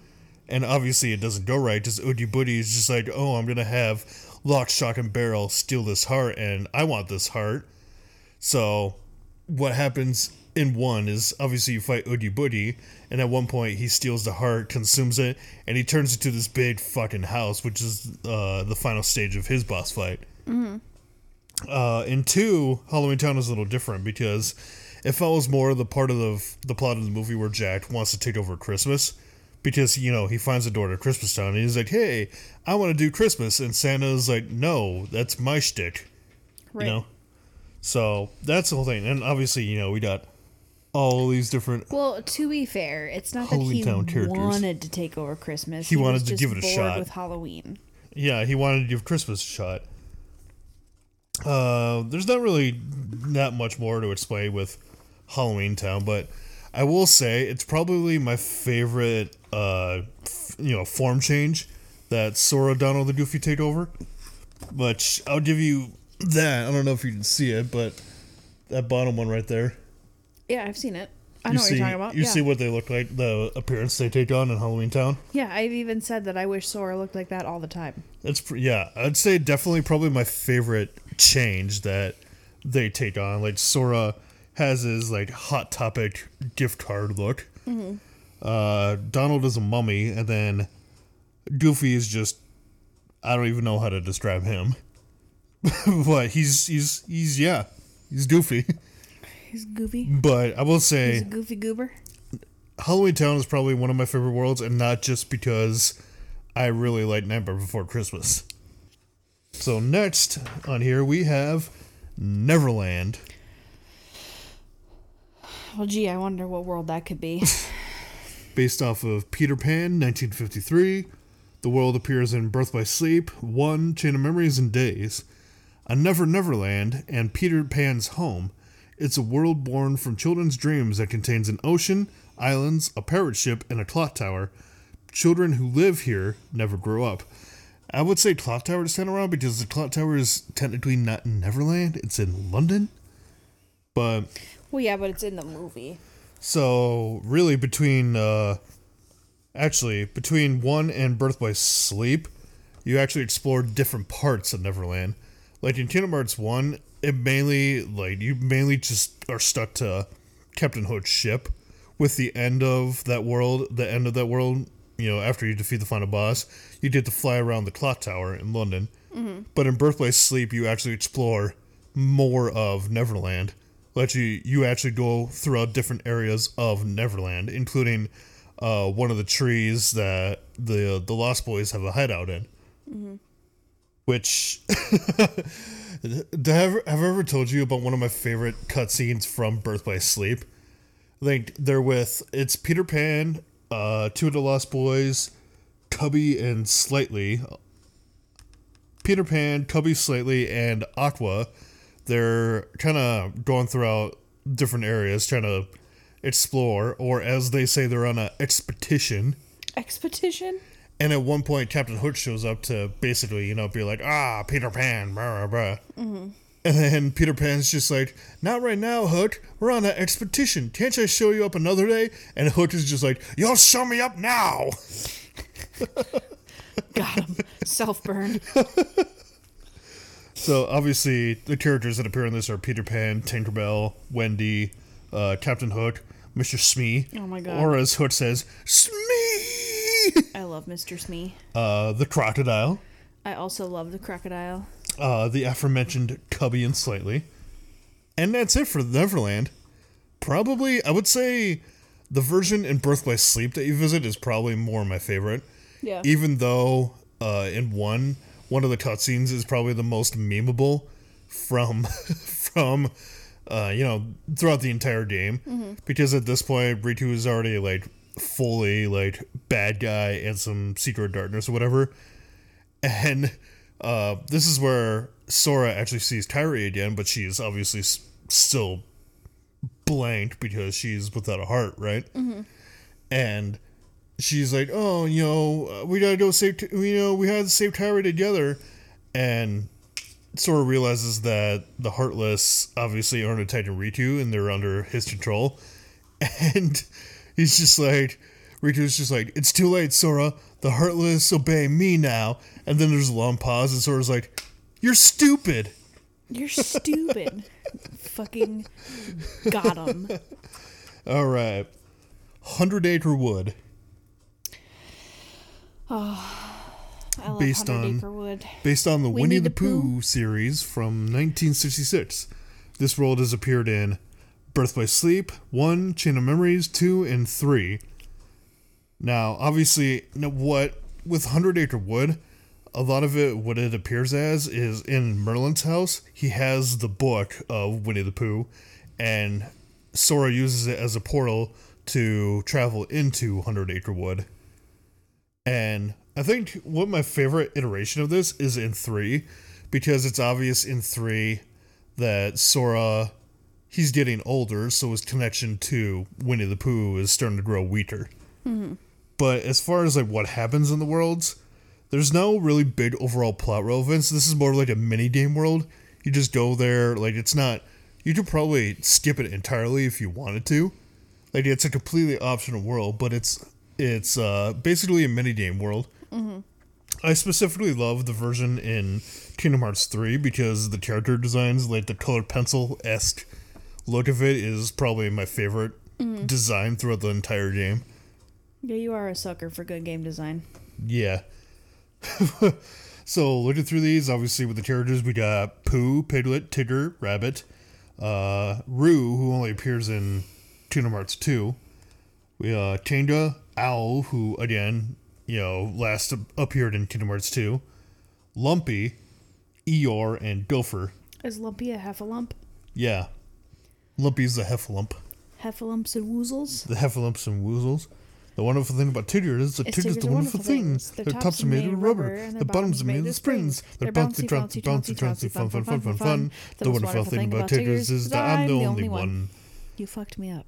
And obviously it doesn't go right, because Oogie Booty is just like, "Oh, I'm going to have Lock, Shock, and Barrel steal this heart, and I want this heart." So what happens in 1 is, obviously you fight Oogie Booty, and at one point he steals the heart, consumes it, and he turns into this big fucking house, which is the final stage of his boss fight. Mm-hmm. In 2, Halloween Town is a little different because it follows more the part of the plot of the movie where Jack wants to take over Christmas because, he finds a door to Christmas Town and he's like, "Hey, I want to do Christmas." And Santa's like, "No, that's my shtick." Right. So that's the whole thing. And obviously, we got all these different. Well, to be fair, it's not that he wanted to take over Christmas. He wanted to give it a shot with Halloween. Yeah, he wanted to give Christmas a shot. There's not really that much more to explain with Halloween Town, but I will say it's probably my favorite, form change that Sora, Donald, the Goofy take over. Which I'll give you that. I don't know if you can see it, but that bottom one right there. Yeah, I've seen it. I know what you're talking about. You see what they look like, the appearance they take on in Halloween Town? Yeah, I've even said that I wish Sora looked like that all the time. I'd say definitely probably my favorite change that they take on. Like, Sora has his, like, Hot Topic gift card look. Mm-hmm. Donald is a mummy, and then Goofy is just, I don't even know how to describe him. But he's Goofy. He's goofy. But I will say, he's a goofy goober. Halloween Town is probably one of my favorite worlds, and not just because I really like Nightmare Before Christmas. So next on here we have Neverland. Well, gee, I wonder what world that could be. Based off of Peter Pan, 1953. The world appears in Birth by Sleep, 1, Chain of Memories and Days, A Never Neverland, and Peter Pan's Home. It's a world born from children's dreams that contains an ocean, islands, a pirate ship, and a clock tower. Children who live here never grow up. I would say clock tower to stand around because the clock tower is technically not in Neverland. It's in London. But it's in the movie. So, really, between 1 and Birth by Sleep, you actually explore different parts of Neverland. Like, in Kingdom Hearts 1, you mainly just are stuck to Captain Hook's ship with the end of that world, after you defeat the final boss, you get to fly around the clock tower in London. Mm-hmm. But in Birth by Sleep, you actually explore more of Neverland. Like, you actually go throughout different areas of Neverland, including one of the trees that the Lost Boys have a hideout in. Mm-hmm. Which... Have I ever told you about one of my favorite cutscenes from Birth by Sleep? I think they're with... It's Peter Pan, two of the Lost Boys, Cubby, and Slightly. Peter Pan, Cubby, Slightly, and Aqua. They're kind of going throughout different areas, trying to explore, or as they say, they're on an expedition. Expedition? And at one point, Captain Hook shows up to basically, be like, Peter Pan, blah, blah, blah. Mm-hmm. And then Peter Pan's just like, not right now, Hook. We're on an expedition. Can't I show you up another day? And Hook is just like, you'll show me up now. Got him. Self-burn. So, obviously, the characters that appear in this are Peter Pan, Tinkerbell, Wendy, Captain Hook, Mr. Smee. Oh, my God. Or as Hook says, Smee! I love Mr. Smee. The crocodile. I also love the crocodile. The aforementioned Cubby and Slightly. And that's it for Neverland. Probably, I would say, the version in Birth by Sleep that you visit is probably more my favorite. Yeah. Even though in one of the cutscenes is probably the most memeable from throughout the entire game. Mm-hmm. Because at this point, Riku is already, like, fully, like, bad guy and some Secret Darkness or whatever. And this is where Sora actually sees Kairi again, but she is obviously still blank because she's without a heart, right? Mm-hmm. And she's like, oh, we gotta go save, we had to save Kairi together. And Sora realizes that the Heartless obviously aren't attacking Riku and they're under his control. And... He's just like, Riku's just like, it's too late, Sora. The Heartless obey me now. And then there's a long pause, and Sora's like, you're stupid. You're stupid. Fucking got him. All right. 100 Acre Wood. Oh, I love 100 Acre Wood. Based on the Winnie the Pooh series from 1966. This world has appeared in Birth by Sleep, 1, Chain of Memories, 2, and 3. Now, obviously, with 100 Acre Wood, a lot of it, what it appears as, is in Merlin's house. He has the book of Winnie the Pooh, and Sora uses it as a portal to travel into 100 Acre Wood. And I think one of my favorite iteration of this is in 3, because it's obvious in 3 that Sora, he's getting older, so his connection to Winnie the Pooh is starting to grow weaker. Mm-hmm. But as far as like what happens in the worlds, there's no really big overall plot relevance. This is more like a mini-game world. You just go there, like it's not... You could probably skip it entirely if you wanted to. Like, it's a completely optional world, but it's basically a minigame world. Mm-hmm. I specifically love the version in Kingdom Hearts 3 because the character designs, like the colored pencil-esque look of it, is probably my favorite design throughout the entire game. Yeah, you are a sucker for good game design. Yeah. So, looking through these, obviously with the characters, we got Pooh, Piglet, Tigger, Rabbit, Roo, who only appears in Kingdom Hearts 2. We Tinga, Owl, who again, last appeared in Kingdom Hearts 2. Lumpy, Eeyore, and Gopher. Is Lumpy a heffalump? Yeah. Lumpy's a heffalump. Heffalumps and woozles? The heffalumps and woozles. The wonderful thing about Tigger is that Tigger's the wonderful thing. Their tops are made of rubber, and their bottoms are made of springs. They're bouncy, bouncy, bouncy, bouncy, fun, fun, fun, fun, fun. The wonderful thing about Tigger's is that I'm the only one. You fucked me up.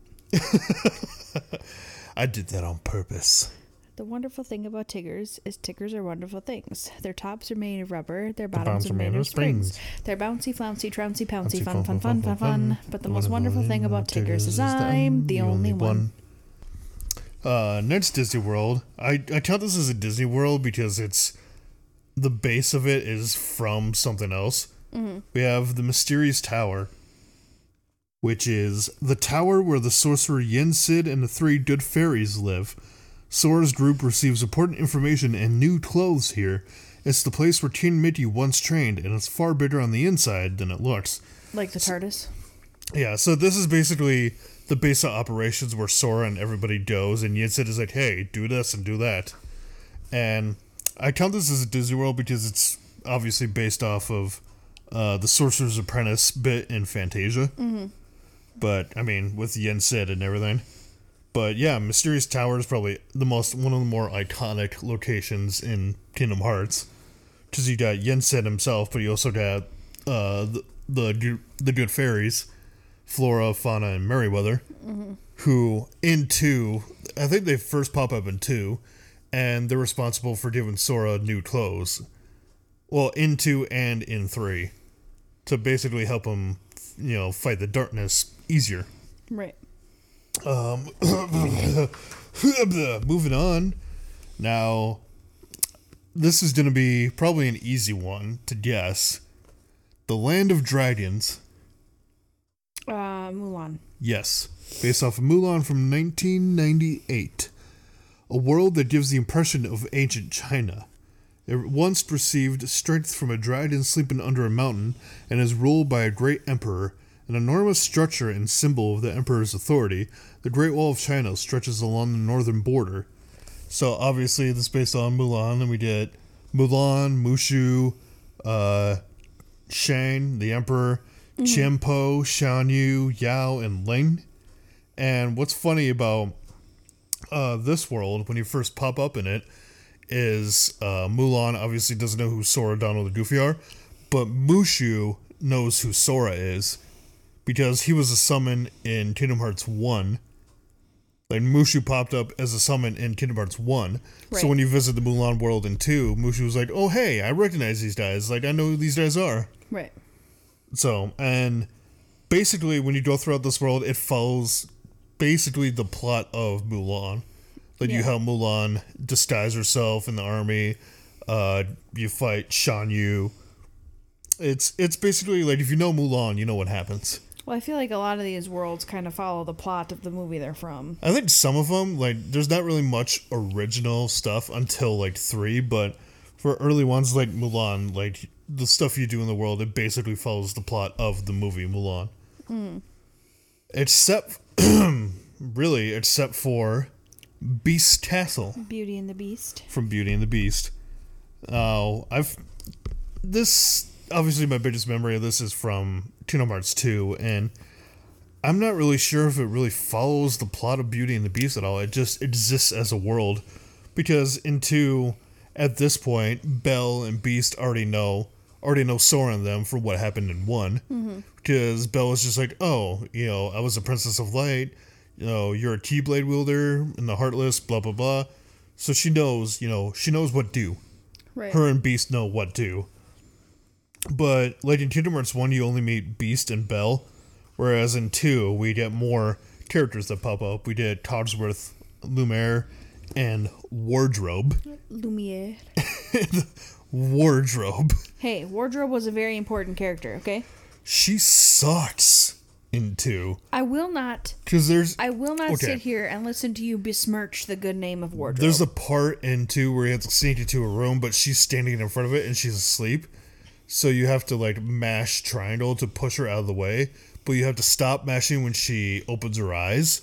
I did that on purpose. The wonderful thing about Tiggers is Tiggers are wonderful things. Their tops are made of rubber. Their bottoms are made of springs. They're bouncy, flouncy, trouncy, pouncy, fun, fun, fun, fun, fun. But the most wonderful thing about Tiggers is I'm the only one. Next Disney World. I count this as a Disney World because it's the base of it is from something else. Mm-hmm. We have the Mysterious Tower, which is the tower where the sorcerer Yen Sid and the three good fairies live. Sora's group receives important information and new clothes here. It's the place where King Mickey once trained, and it's far bigger on the inside than it looks. Like the TARDIS? So this is basically the base of operations where Sora and everybody goes, and Yen Sid is like, hey, do this and do that. And I count this as a Disney World because it's obviously based off of the Sorcerer's Apprentice bit in Fantasia. Mm-hmm. But, I mean, with Yen Sid and everything. But, yeah, Mysterious Tower is probably one of the more iconic locations in Kingdom Hearts. Because you got Yen Sid himself, but you also got the good fairies, Flora, Fauna, and Merryweather, who in 2, I think they first pop up in 2, and they're responsible for giving Sora new clothes. Well, in 2 and in 3, to basically help him, fight the darkness easier. Right. Moving on. Now, this is going to be probably an easy one to guess. The Land of Dragons. Mulan. Yes, based off of Mulan from 1998. A world that gives the impression of ancient China. It once received strength from a dragon sleeping under a mountain and is ruled by a great emperor. An enormous structure and symbol of the emperor's authority, the Great Wall of China stretches along the northern border. So obviously this is based on Mulan, and we get Mulan, Mushu, Shang, the emperor, Qianpo, Shan Yu, Yao, and Ling. And what's funny about this world, when you first pop up in it, is Mulan obviously doesn't know who Sora, Donald, and Goofy are, but Mushu knows who Sora is because he was a summon in Kingdom Hearts 1. Like, Mushu popped up as a summon in Kingdom Hearts 1. Right. So when you visit the Mulan world in 2, Mushu was like, oh, hey, I recognize these guys. Like, I know who these guys are. Right. So, and basically when you go throughout this world, it follows basically the plot of Mulan. Like, you help Mulan disguise herself in the army. You fight Shan Yu. It's basically, like, if you know Mulan, you know what happens. Well, I feel like a lot of these worlds kind of follow the plot of the movie they're from. I think some of them, like, there's not really much original stuff until, like, 3, but for early ones, like Mulan, like, the stuff you do in the world, it basically follows the plot of the movie Mulan. Mm. Except for Beast's Castle. Beauty and the Beast. From Beauty and the Beast. Obviously my biggest memory of this is from Kingdom Hearts 2, and I'm not really sure if it really follows the plot of Beauty and the Beast at all. It just exists as a world. Because in 2, at this point, Belle and Beast already know Sora and them for what happened in 1. Mm-hmm. Because Belle was just like, oh, you know, I was a Princess of Light. You know, you're a Keyblade wielder and the Heartless, blah, blah, blah. So she knows, you know, she knows what do. Right. Her and Beast know what do. But like in Kingdom Hearts 1, you only meet Beast and Belle. Whereas in 2, we get more characters that pop up. We did Cogsworth, Lumiere, and Wardrobe. Lumiere. Wardrobe. Hey, Wardrobe was a very important character, okay? She sucks in 2. I will not. Because there's... I will not sit here and listen to you besmirch the good name of Wardrobe. There's a part in 2 where you have to sneak into a room, but she's standing in front of it and she's asleep. So you have to, like, mash triangle to push her out of the way. But you have to stop mashing when she opens her eyes.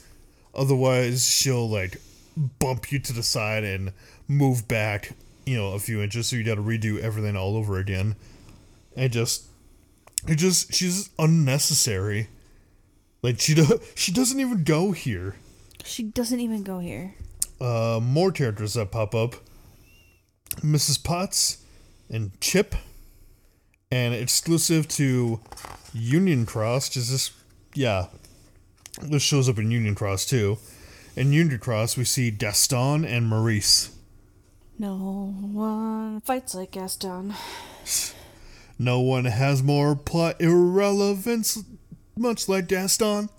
Otherwise, she'll, like, bump you to the side and move back, you know, a few inches. So you gotta redo everything all over again. And she's unnecessary. Like, she doesn't even go here. She doesn't even go here. More characters that pop up. Mrs. Potts and Chip. And exclusive to Union Cross, this shows up in Union Cross too. In Union Cross, we see Gaston and Maurice. No one fights like Gaston. No one has more plot irrelevance, much like Gaston.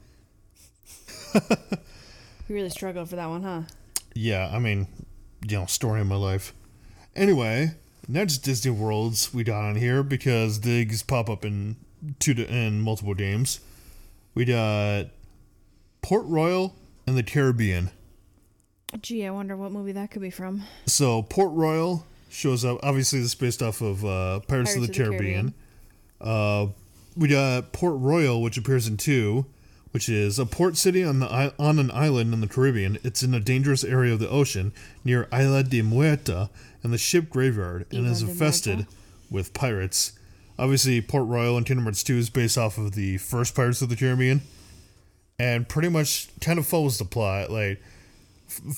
You really struggled for that one, huh? Yeah, I mean, you know, story of my life. Anyway, next Disney Worlds we got on here because these pop up in multiple games. We got Port Royal and the Caribbean. Gee, I wonder what movie that could be from. So Port Royal shows up. Obviously, this is based off of Pirates of the Caribbean. We got Port Royal, which appears in 2, which is a port city on an island in the Caribbean. It's in a dangerous area of the ocean near Isla de Muerta and the ship graveyard, and is infested with pirates. Obviously, Port Royal in Kingdom Hearts 2 is based off of the first Pirates of the Caribbean. And pretty much kind of follows the plot. Like,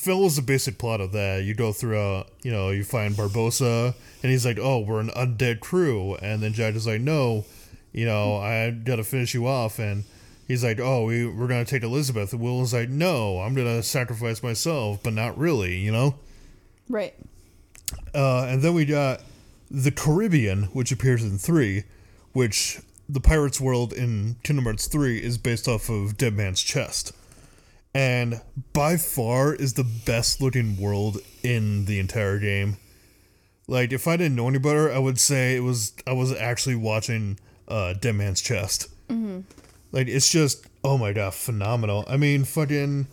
follows the basic plot of that. You go through, you know, you find Barbossa. And he's like, oh, we're an undead crew. And then Jack is like, no, you know, I got to finish you off. And he's like, oh, we're going to take Elizabeth. And Will is like, no, I'm going to sacrifice myself. But not really, you know? Right. And then we got the Caribbean, which appears in 3, which the Pirates World in Kingdom Hearts 3 is based off of Dead Man's Chest. And by far is the best looking world in the entire game. Like, if I didn't know any better, I would say I was actually watching Dead Man's Chest. Mm-hmm. Like, it's just, oh my god, phenomenal. I mean, fucking,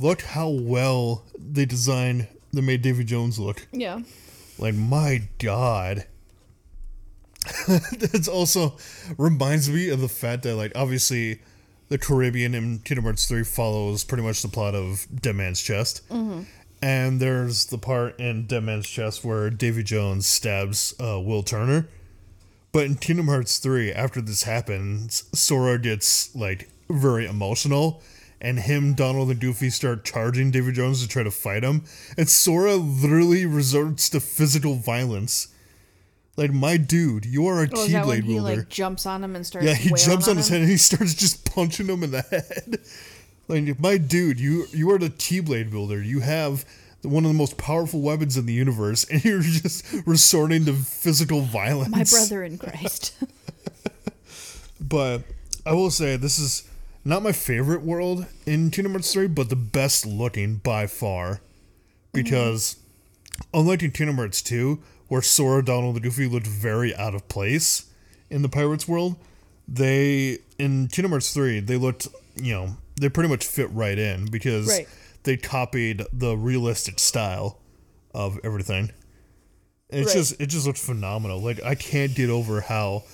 look how well they made Davy Jones look. Yeah. Like, my god. That's also reminds me of the fact that, like, obviously the Caribbean in Kingdom Hearts 3 follows pretty much the plot of Dead Man's Chest. Mm-hmm. And there's the part in Dead Man's Chest where Davy Jones stabs Will Turner. But in Kingdom Hearts 3, after this happens, Sora gets, like, very emotional. And him, Donald, and Goofy start charging Davy Jones to try to fight him. And Sora literally resorts to physical violence. Like, my dude, you are a Keyblade wielder. He, like, jumps on him and starts wailing on him? Yeah, he jumps on his head and he starts just punching him in the head. Like, my dude, you are the Keyblade wielder. You have one of the most powerful weapons in the universe, and you're just resorting to physical violence. My brother in Christ. But I will say, this is not my favorite world in Kingdom Hearts 3, but the best looking by far. Because, unlike in Kingdom Hearts 2, where Sora, Donald, and Goofy looked very out of place in the Pirates world, in Kingdom Hearts 3, they looked, you know, they pretty much fit right in because they copied the realistic style of everything. And it just looked phenomenal. Like, I can't get over how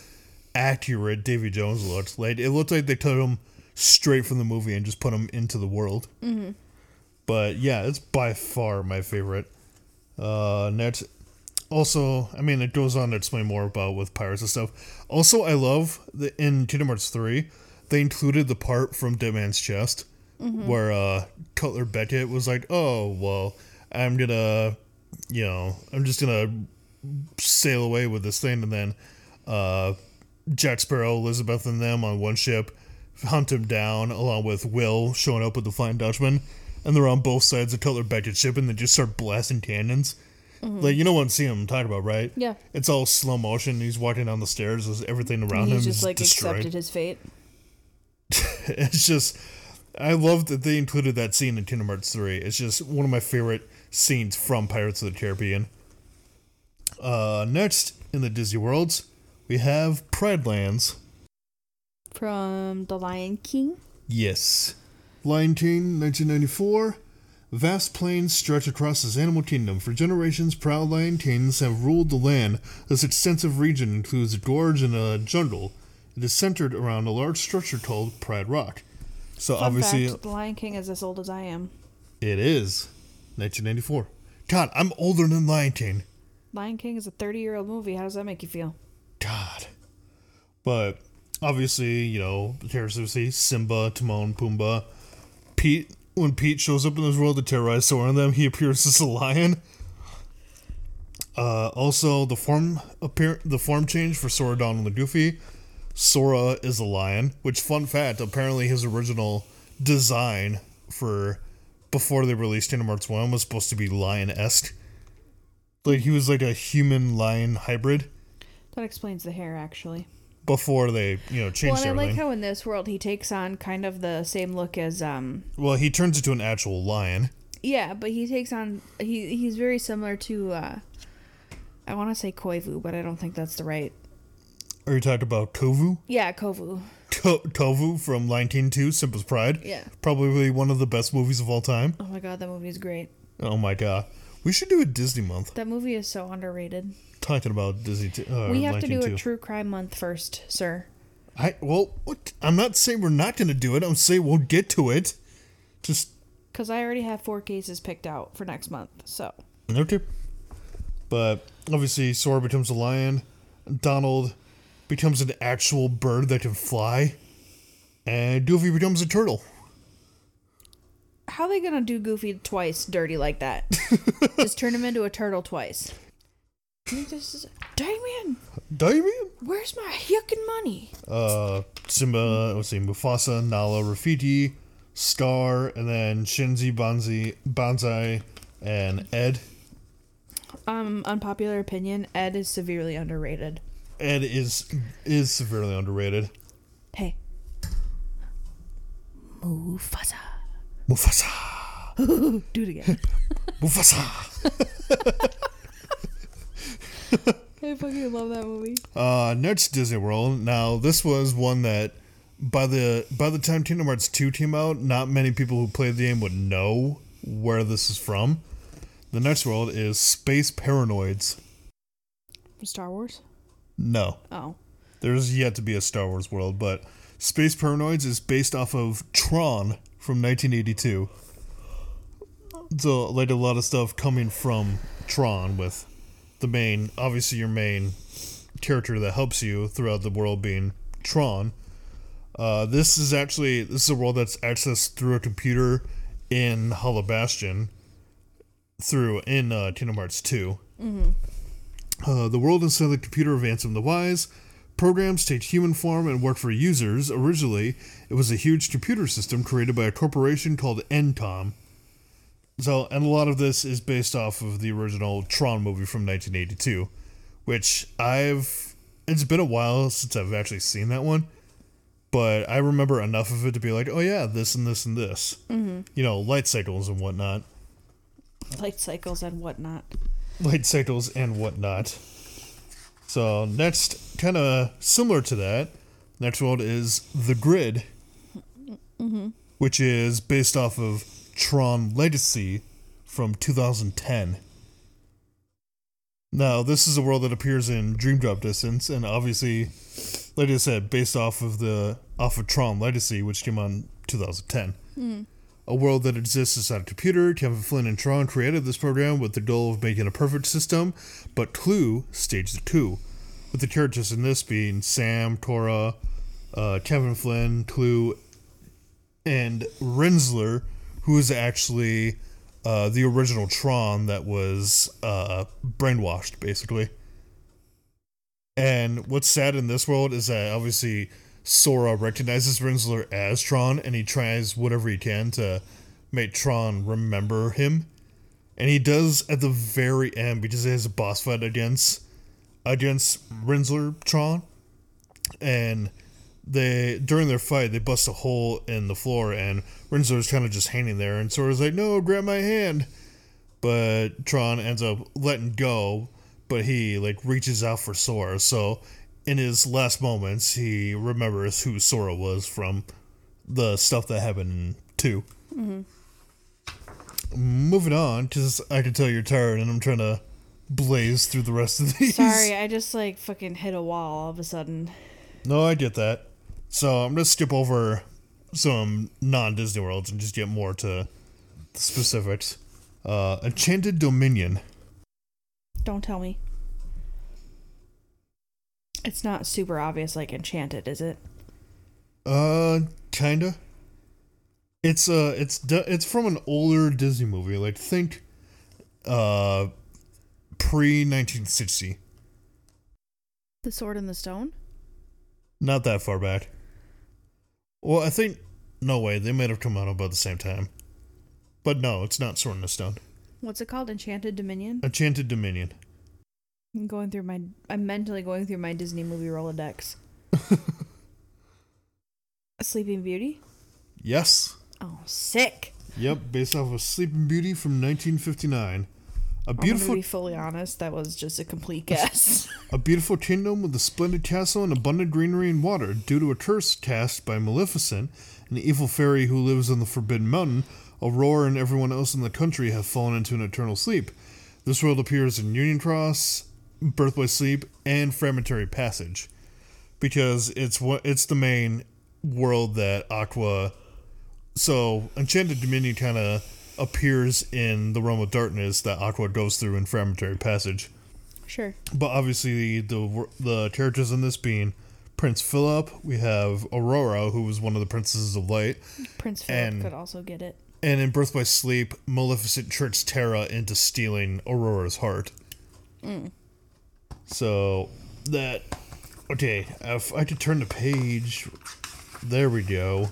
accurate Davy Jones looked. Like, it looked like they took him straight from the movie and just put them into the world. Mm-hmm. But yeah, it's by far my favorite. Next, also, I mean, it goes on to explain more about with pirates and stuff. Also, I love in Kingdom Hearts 3, they included the part from Dead Man's Chest where Cutler Beckett was like, oh, well, I'm going to, you know, I'm just going to sail away with this thing. And then Jack Sparrow, Elizabeth, and them on one ship hunt him down along with Will showing up with the Flying Dutchman. And they're on both sides of Cutler Beckett's ship and they just start blasting cannons. Like, you know what I'm talking about, right? Yeah. It's all slow motion. And he's walking down the stairs as everything around him is just like destroyed. Accepted his fate. It's just, I love that they included that scene in Kingdom Hearts 3. It's just one of my favorite scenes from Pirates of the Caribbean. Next, in the Disney Worlds, we have Pride Lands. From The Lion King? Yes. Lion King, 1994. Vast plains stretch across this animal kingdom. For generations, proud lion kings have ruled the land. This extensive region includes a gorge and a jungle. It is centered around a large structure called Pride Rock. So fun obviously, fact, The Lion King is as old as I am. It is. 1994. God, I'm older than Lion King. Lion King is a 30-year-old movie. How does that make you feel? God. But obviously, you know, Simba, Timon, Pumbaa, Pete. When Pete shows up in this world to terrorize Sora and them, he appears as a lion. Also, the form change for Sora, Donald, and Goofy. Sora is a lion, which, fun fact, apparently his original design for before they released Kingdom Hearts 1 was supposed to be lion-esque. Like, he was like a human-lion hybrid. That explains the hair, actually. Before they, you know, changed everything. Well, and I like how in this world he takes on kind of the same look as, Well, he turns into an actual lion. Yeah, but he takes on... He's very similar to, I want to say Koivu, but I don't think that's the right... Are you talking about Kovu? Yeah, Kovu. Kovu from Lion King 2, Simba's Pride. Yeah. Probably one of the best movies of all time. Oh my god, that movie is great. Oh my god. We should do a Disney month. That movie is so underrated. Talking about Disney, we have to do a true crime month first, sir. I'm not saying we're not going to do it. I'm saying we'll get to it. Just because I already have 4 cases picked out for next month, so okay. But obviously, Sora becomes a lion. Donald becomes an actual bird that can fly, and Goofy becomes a turtle. How are they going to do Goofy twice dirty like that? Just turn him into a turtle twice. Damien? Where's my yuckin' money? Simba, let's see, Mufasa, Nala, Rafiki, Scar, and then Shinzi, Banzai, and Ed. Unpopular opinion, Ed is severely underrated. Ed is severely underrated. Hey. Mufasa. Do it again. Mufasa. I fucking love that movie. Next, Disney World. Now, this was one that by the time Kingdom Hearts 2 came out, not many people who played the game would know where this is from. The next world is Space Paranoids. From Star Wars? No. Oh. There's yet to be a Star Wars world, but Space Paranoids is based off of Tron from 1982. So, like, a lot of stuff coming from Tron with... your main character that helps you throughout the world being Tron. This is a world that's accessed through a computer in Hollow Bastion in Kingdom Hearts 2. The world inside the computer of Ansem the Wise. Programs take human form and work for users. Originally, it was a huge computer system created by a corporation called Encom. So, and a lot of this is based off of the original Tron movie from 1982, which it's been a while since I've actually seen that one, but I remember enough of it to be like, oh yeah, this and this and this. You know, light cycles and whatnot. So next, kind of similar to that, next world is The Grid, which is based off of Tron Legacy from 2010. Now, this is a world that appears in Dream Drop Distance, and obviously, like I said, based off of Tron Legacy, which came on 2010. A world that exists inside a computer. Kevin Flynn and Tron created this program with the goal of making a perfect system, but Clue staged the coup, with the characters in this being Sam, Cora, Kevin Flynn, Clue, and Rinsler, who is actually the original Tron that was brainwashed, basically. And what's sad in this world is that obviously Sora recognizes Rinsler as Tron, and he tries whatever he can to make Tron remember him. And he does at the very end, because he has a boss fight against Rinsler Tron. And during their fight, they bust a hole in the floor, and Rinsler's kind of just hanging there. And Sora's like, "No, grab my hand." But Tron ends up letting go, but he reaches out for Sora. So in his last moments, he remembers who Sora was from the stuff that happened in 2. Mm-hmm. Moving on, because I can tell you're tired and I'm trying to blaze through the rest of these. Sorry, I just fucking hit a wall all of a sudden. No, I get that. So I'm going to skip over some non-Disney worlds and just get more to the specifics. Enchanted Dominion. Don't tell me. It's not super obvious Enchanted, is it? Kinda. It's from an older Disney movie. Think pre-1960. The Sword in the Stone? Not that far back. Well, they might have come out about the same time. But no, it's not Sword in the Stone. What's it called? Enchanted Dominion? Enchanted Dominion. I'm mentally going through my Disney movie Rolodex. Sleeping Beauty? Yes. Oh, sick. Yep, based off of Sleeping Beauty from 1959. To be fully honest, that was just a complete guess. A beautiful kingdom with a splendid castle and abundant greenery and water. Due to a curse cast by Maleficent, an evil fairy who lives on the Forbidden Mountain, Aurora and everyone else in the country have fallen into an eternal sleep. This world appears in Union Cross, Birth by Sleep, and Fragmentary Passage. Because it's the main world that Aqua... So, Enchanted Dominion kind of appears in the realm of darkness that Aqua goes through in Fragmentary Passage. Sure. But obviously, the characters in this being Prince Philip, we have Aurora, who was one of the Princesses of Light. Prince Philip could also get it. And in Birth by Sleep, Maleficent tricks Terra into stealing Aurora's heart. Mm. So, that... Okay, if I could turn the page... There we go.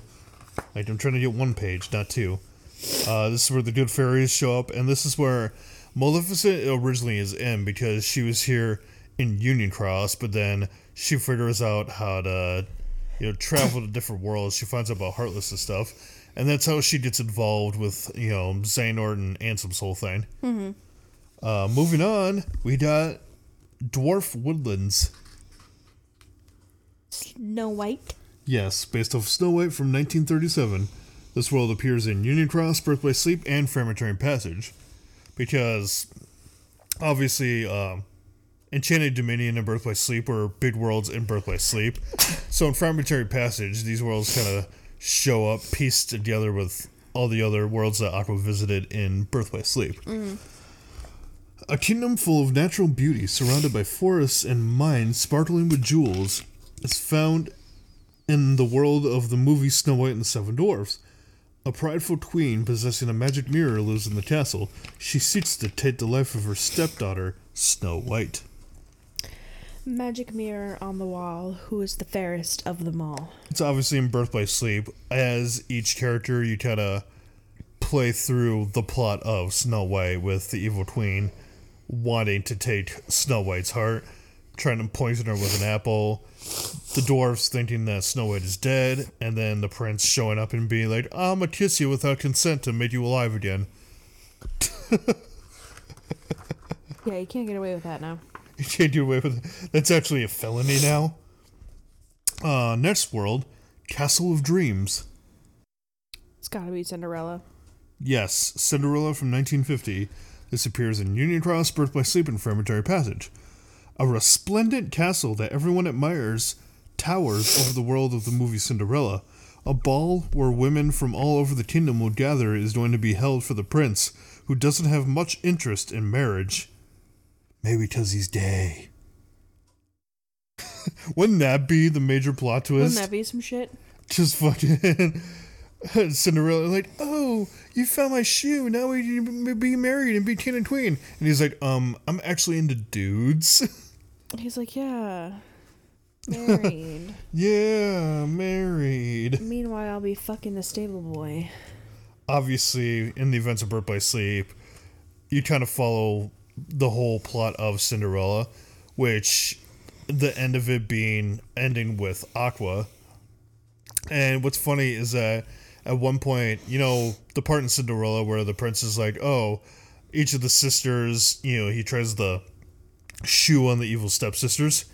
I'm trying to get one page, not two. This is where the good fairies show up, and this is where Maleficent originally is in, because she was here in Union Cross, but then she figures out how to, travel to different worlds. She finds out about Heartless and stuff, and that's how she gets involved with, Xehanort and Ansem's whole thing. Mm-hmm. Moving on, we got Dwarf Woodlands. Snow White. Yes, based off Snow White from 1937. This world appears in Union Cross, Birth by Sleep, and Fragmentary Passage. Because, obviously, Enchanted Dominion and Birth by Sleep were big worlds in Birth by Sleep. So in Fragmentary Passage, these worlds kind of show up pieced together with all the other worlds that Aqua visited in Birth by Sleep. Mm-hmm. A kingdom full of natural beauty, surrounded by forests and mines sparkling with jewels, is found... In the world of the movie Snow White and the Seven Dwarfs, a prideful queen possessing a magic mirror lives in the castle. She seeks to take the life of her stepdaughter, Snow White. Magic mirror on the wall, who is the fairest of them all? It's obviously in Birth by Sleep. As each character, you kind of play through the plot of Snow White with the evil queen wanting to take Snow White's heart, trying to poison her with an apple, the dwarves thinking that Snow White is dead, and then the prince showing up and being like, "I'm gonna kiss you without consent to make you alive again." Yeah, you can't get away with that now. You can't get away with that. That's actually a felony now. Next world, Castle of Dreams. It's gotta be Cinderella. Yes, Cinderella from 1950. This appears in Union Cross, Birth by Sleep, and Fragmentary Passage. A resplendent castle that everyone admires towers over the world of the movie Cinderella. A ball where women from all over the kingdom will gather is going to be held for the prince, who doesn't have much interest in marriage. Maybe because he's gay. Wouldn't that be the major plot twist? Wouldn't that be some shit? Just fucking Cinderella, like, oh, you found my shoe. Now we need to be married and be king and queen. And he's like, I'm actually into dudes. He's like, yeah, married. Yeah, married. Meanwhile, I'll be fucking the stable boy. Obviously, in the events of Birth by Sleep, you kind of follow the whole plot of Cinderella, which the end of it being ending with Aqua. And what's funny is that at one point, you know, the part in Cinderella where the prince is like, oh, each of the sisters, you know, he tries the shoe on the evil stepsisters.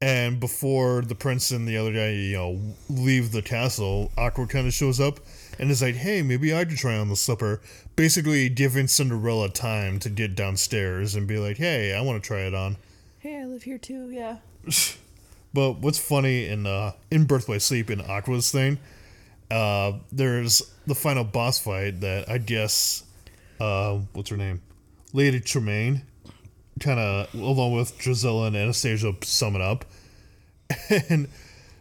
And before the prince and the other guy, you know, leave the castle, Aqua kind of shows up and is like, hey, maybe I could try on the slipper. Basically giving Cinderella time to get downstairs and be like, hey, I want to try it on. Hey, I live here too, yeah. But what's funny in Birth by Sleep, in Aqua's thing, there's the final boss fight that I guess, what's her name? Lady Tremaine, kind of, along with Drizella and Anastasia, sum it up. And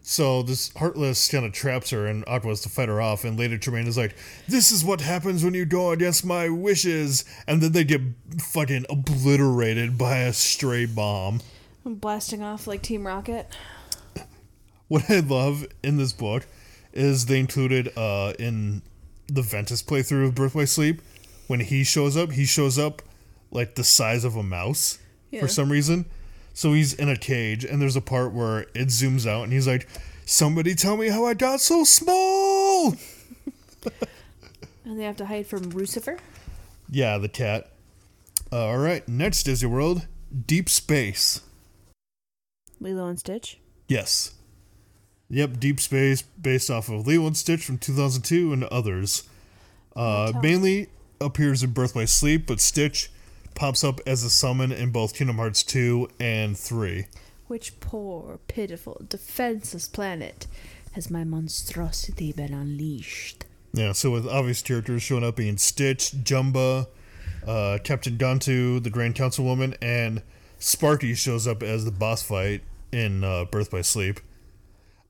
so this Heartless kind of traps her, and Aqua has to fight her off, and Lady Tremaine is like, this is what happens when you go against my wishes, and then they get fucking obliterated by a stray bomb. I'm blasting off like Team Rocket. What I love in this book is they included in the Ventus playthrough of Birth by Sleep, when he shows up like the size of a mouse for some reason. So he's in a cage, and there's a part where it zooms out, and he's like, somebody tell me how I got so small! And they have to hide from Lucifer? Yeah, the cat. Alright, next Disney World, Deep Space. Lilo and Stitch? Yes. Yep, Deep Space, based off of Lilo and Stitch from 2002 and others. Mainly appears in Birth by Sleep, but Stitch pops up as a summon in both Kingdom Hearts 2 and 3. Which poor, pitiful, defenseless planet has my monstrosity been unleashed? Yeah, so with obvious characters showing up being Stitch, Jumba, Captain Gantu, the Grand Councilwoman, and Sparky shows up as the boss fight in Birth by Sleep.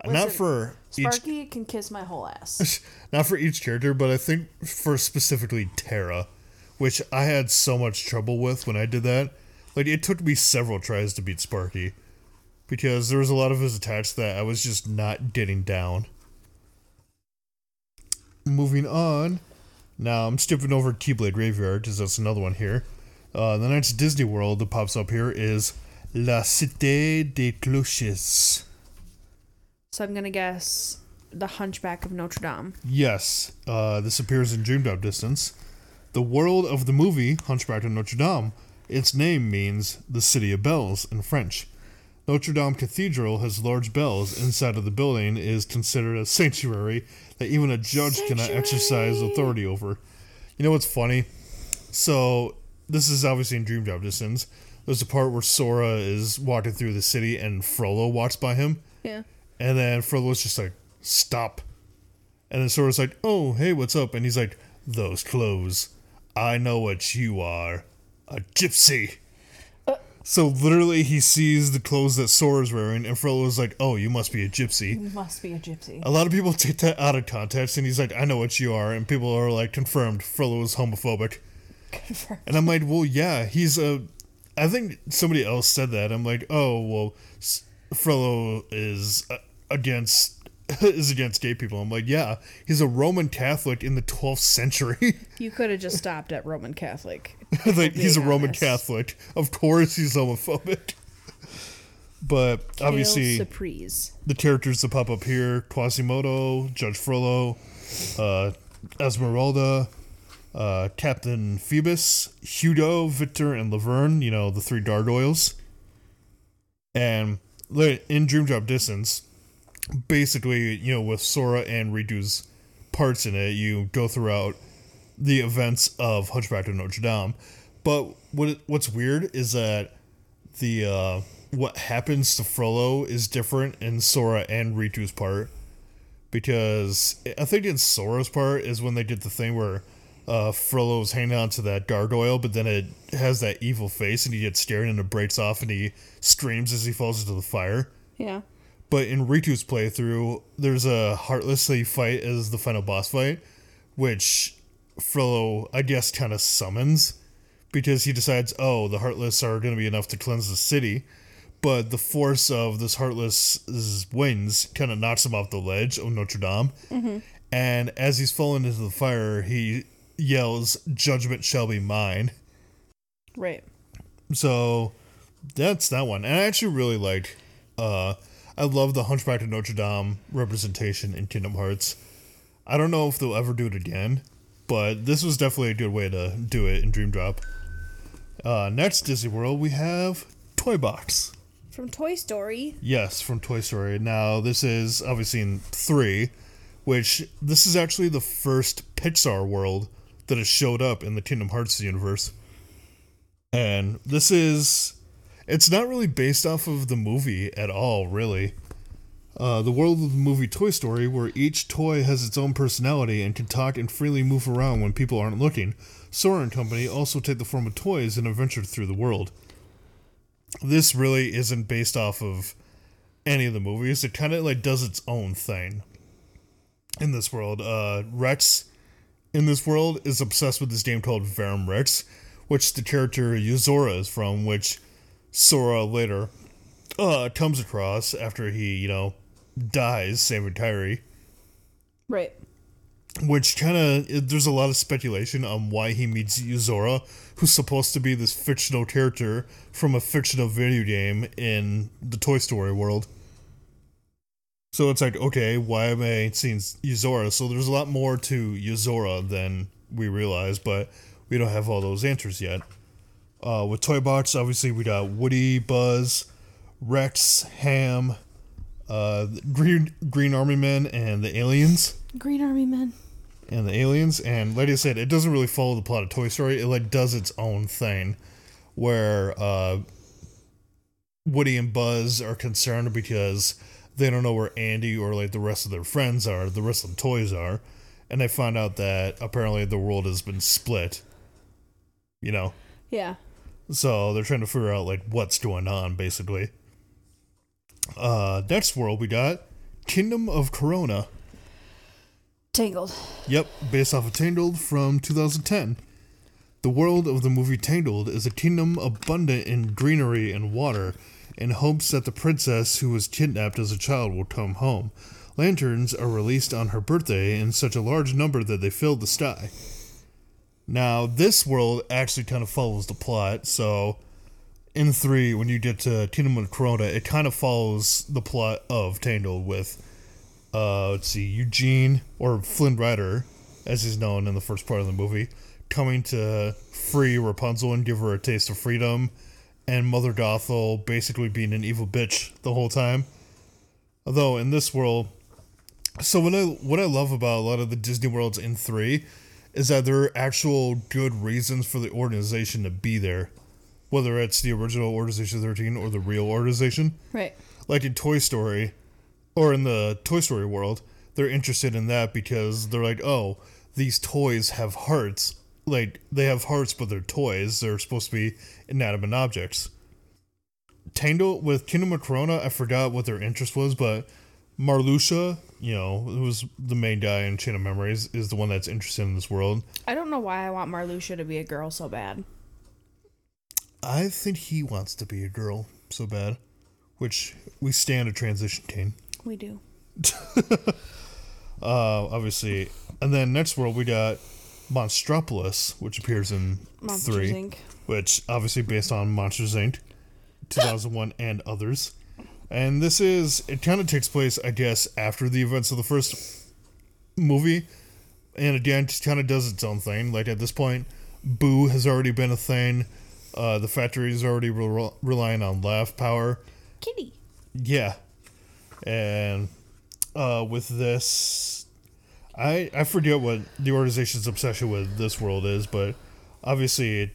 Listen, not for Sparky can kiss my whole ass. Not for each character, but I think for specifically Terra, which I had so much trouble with when I did that. Like, it took me several tries to beat Sparky because there was a lot of his attacks that I was just not getting down. Moving on. Now, I'm skipping over Keyblade Graveyard because that's another one here. The next Disney World that pops up here is La Cité des Cloches. So I'm going to guess the Hunchback of Notre Dame. Yes. This appears in Dream Drop Distance. The world of the movie Hunchback of Notre Dame, its name means the City of Bells in French. Notre Dame Cathedral has large bells. Inside of the building is considered a sanctuary that even a judge cannot exercise authority over. You know what's funny? So this is obviously in Dream Drop Distance. There's a part where Sora is walking through the city and Frollo walks by him. Yeah. And then Frollo's just like, stop. And then Sora's like, oh, hey, what's up? And he's like, those clothes. I know what you are. A gypsy. So literally he sees the clothes that Sora's wearing and Frollo's like, oh, you must be a gypsy. You must be a gypsy. A lot of people take that out of context and he's like, I know what you are. And people are like, confirmed, Frollo is homophobic. And I'm like, well, yeah, he's a... I think somebody else said that. I'm like, oh, well, Frollo is against gay people. I'm like, yeah, he's a Roman Catholic in the 12th century. You could have just stopped at Roman Catholic. Like, he's a Roman Catholic. Of course he's homophobic. But obviously, the characters that pop up here, Quasimodo, Judge Frollo, Esmeralda, Captain Phoebus, Hugo, Victor, and Laverne, you know, the three gargoyles. And in Dream Drop Distance, basically, you know, with Sora and Riku's parts in it, you go throughout the events of Hunchback of Notre Dame. But what's weird is that the what happens to Frollo is different in Sora and Riku's part. Because I think in Sora's part is when they did the thing where Frollo's hanging on to that gargoyle, but then it has that evil face and he gets scared and it breaks off and he screams as he falls into the fire. Yeah. But in Riku's playthrough, there's a Heartless that you fight as the final boss fight, which Frollo, I guess, kind of summons because he decides, oh, the Heartless are going to be enough to cleanse the city. But the force of this Heartless' winds kind of knocks him off the ledge of Notre Dame. Mm-hmm. And as he's falling into the fire, he yells, "Judgment shall be mine." Right. So that's that one. And I actually really like... I love the Hunchback of Notre Dame representation in Kingdom Hearts. I don't know if they'll ever do it again, but this was definitely a good way to do it in Dream Drop. Next Disney World, we have Toy Box. From Toy Story? Yes, from Toy Story. Now, this is obviously in 3, which this is actually the first Pixar world that has showed up in the Kingdom Hearts universe. And this is... It's not really based off of the movie at all, really. The world of the movie Toy Story, where each toy has its own personality and can talk and freely move around when people aren't looking. Sora and company also take the form of toys and adventure through the world. This really isn't based off of any of the movies. It kind of like does its own thing in this world. Rex in this world is obsessed with this game called Verum Rex, which the character Yuzora is from, which... Sora later comes across after he, dies, saving Kairi. Right. Which kind of, there's a lot of speculation on why he meets Yuzora, who's supposed to be this fictional character from a fictional video game in the Toy Story world. So it's like, okay, why am I seeing Yuzora? So there's a lot more to Yuzora than we realize, but we don't have all those answers yet. With Toy Box, obviously, we got Woody, Buzz, Rex, Ham, Green Army Men, and the aliens. Green Army Men. And the aliens. And like I said, it doesn't really follow the plot of Toy Story. It like does its own thing where Woody and Buzz are concerned because they don't know where Andy or like the rest of their friends are, the rest of the toys are. And they find out that apparently the world has been split. Yeah. So they're trying to figure out, what's going on, basically. Next world we got Kingdom of Corona. Tangled. Yep, based off of Tangled from 2010. The world of the movie Tangled is a kingdom abundant in greenery and water in hopes that the princess who was kidnapped as a child will come home. Lanterns are released on her birthday in such a large number that they fill the sky. Now, this world actually kind of follows the plot, so in 3, when you get to Kingdom of Corona, it kind of follows the plot of Tangled with, Eugene, or Flynn Rider, as he's known in the first part of the movie, coming to free Rapunzel and give her a taste of freedom, and Mother Gothel basically being an evil bitch the whole time. Although, in this world, so what I love about a lot of the Disney worlds in 3... is that there are actual good reasons for the organization to be there, whether it's the original Organization 13 or the real organization. Right. Like in Toy Story, or in the Toy Story world, they're interested in that because they're like, oh, these toys have hearts. Like, they have hearts, but they're toys. They're supposed to be inanimate objects. Tangled with Kingdom of Corona, I forgot what their interest was, but Marluxia, who's the main guy in Chain of Memories, is the one that's interested in this world. I don't know why I want Marluxia to be a girl so bad. I think he wants to be a girl so bad, which we stand a transition cane. We do. Obviously. And then next world, we got Monstropolis, which appears in Monsters 3, Inc., which obviously based on Monsters, Inc., 2001 and others. And this is, it kind of takes place, I guess, after the events of the first movie. And again, it kind of does its own thing. Like, at this point, Boo has already been a thing. The factory is already relying on laugh power. Kitty. Yeah. And with this, I forget what the organization's obsession with this world is, but obviously,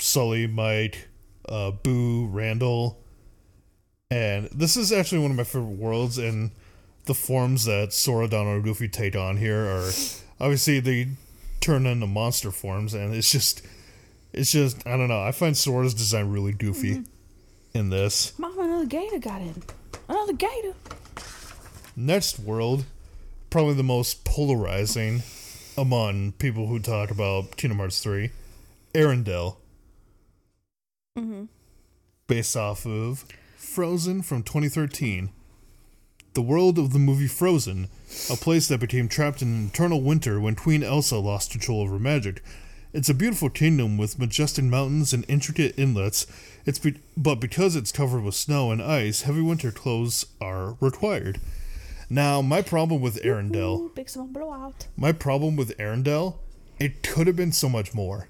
Sully, Mike, Boo, Randall... And this is actually one of my favorite worlds, and the forms that Sora, Donald, and Goofy take on here are obviously they turn into monster forms, and it's just I don't know. I find Sora's design really goofy in this. Mama, another gator got in. Another gator. Next world, probably the most polarizing among people who talk about Kingdom Hearts 3, Arendelle. Mm-hmm. Based off of Frozen from 2013. The world of the movie Frozen, a place that became trapped in an eternal winter when Queen Elsa lost control over magic. It's a beautiful kingdom with majestic mountains and intricate inlets, but because it's covered with snow and ice, heavy winter clothes are required. Now, my problem with Arendelle... My problem with Arendelle, it could have been so much more.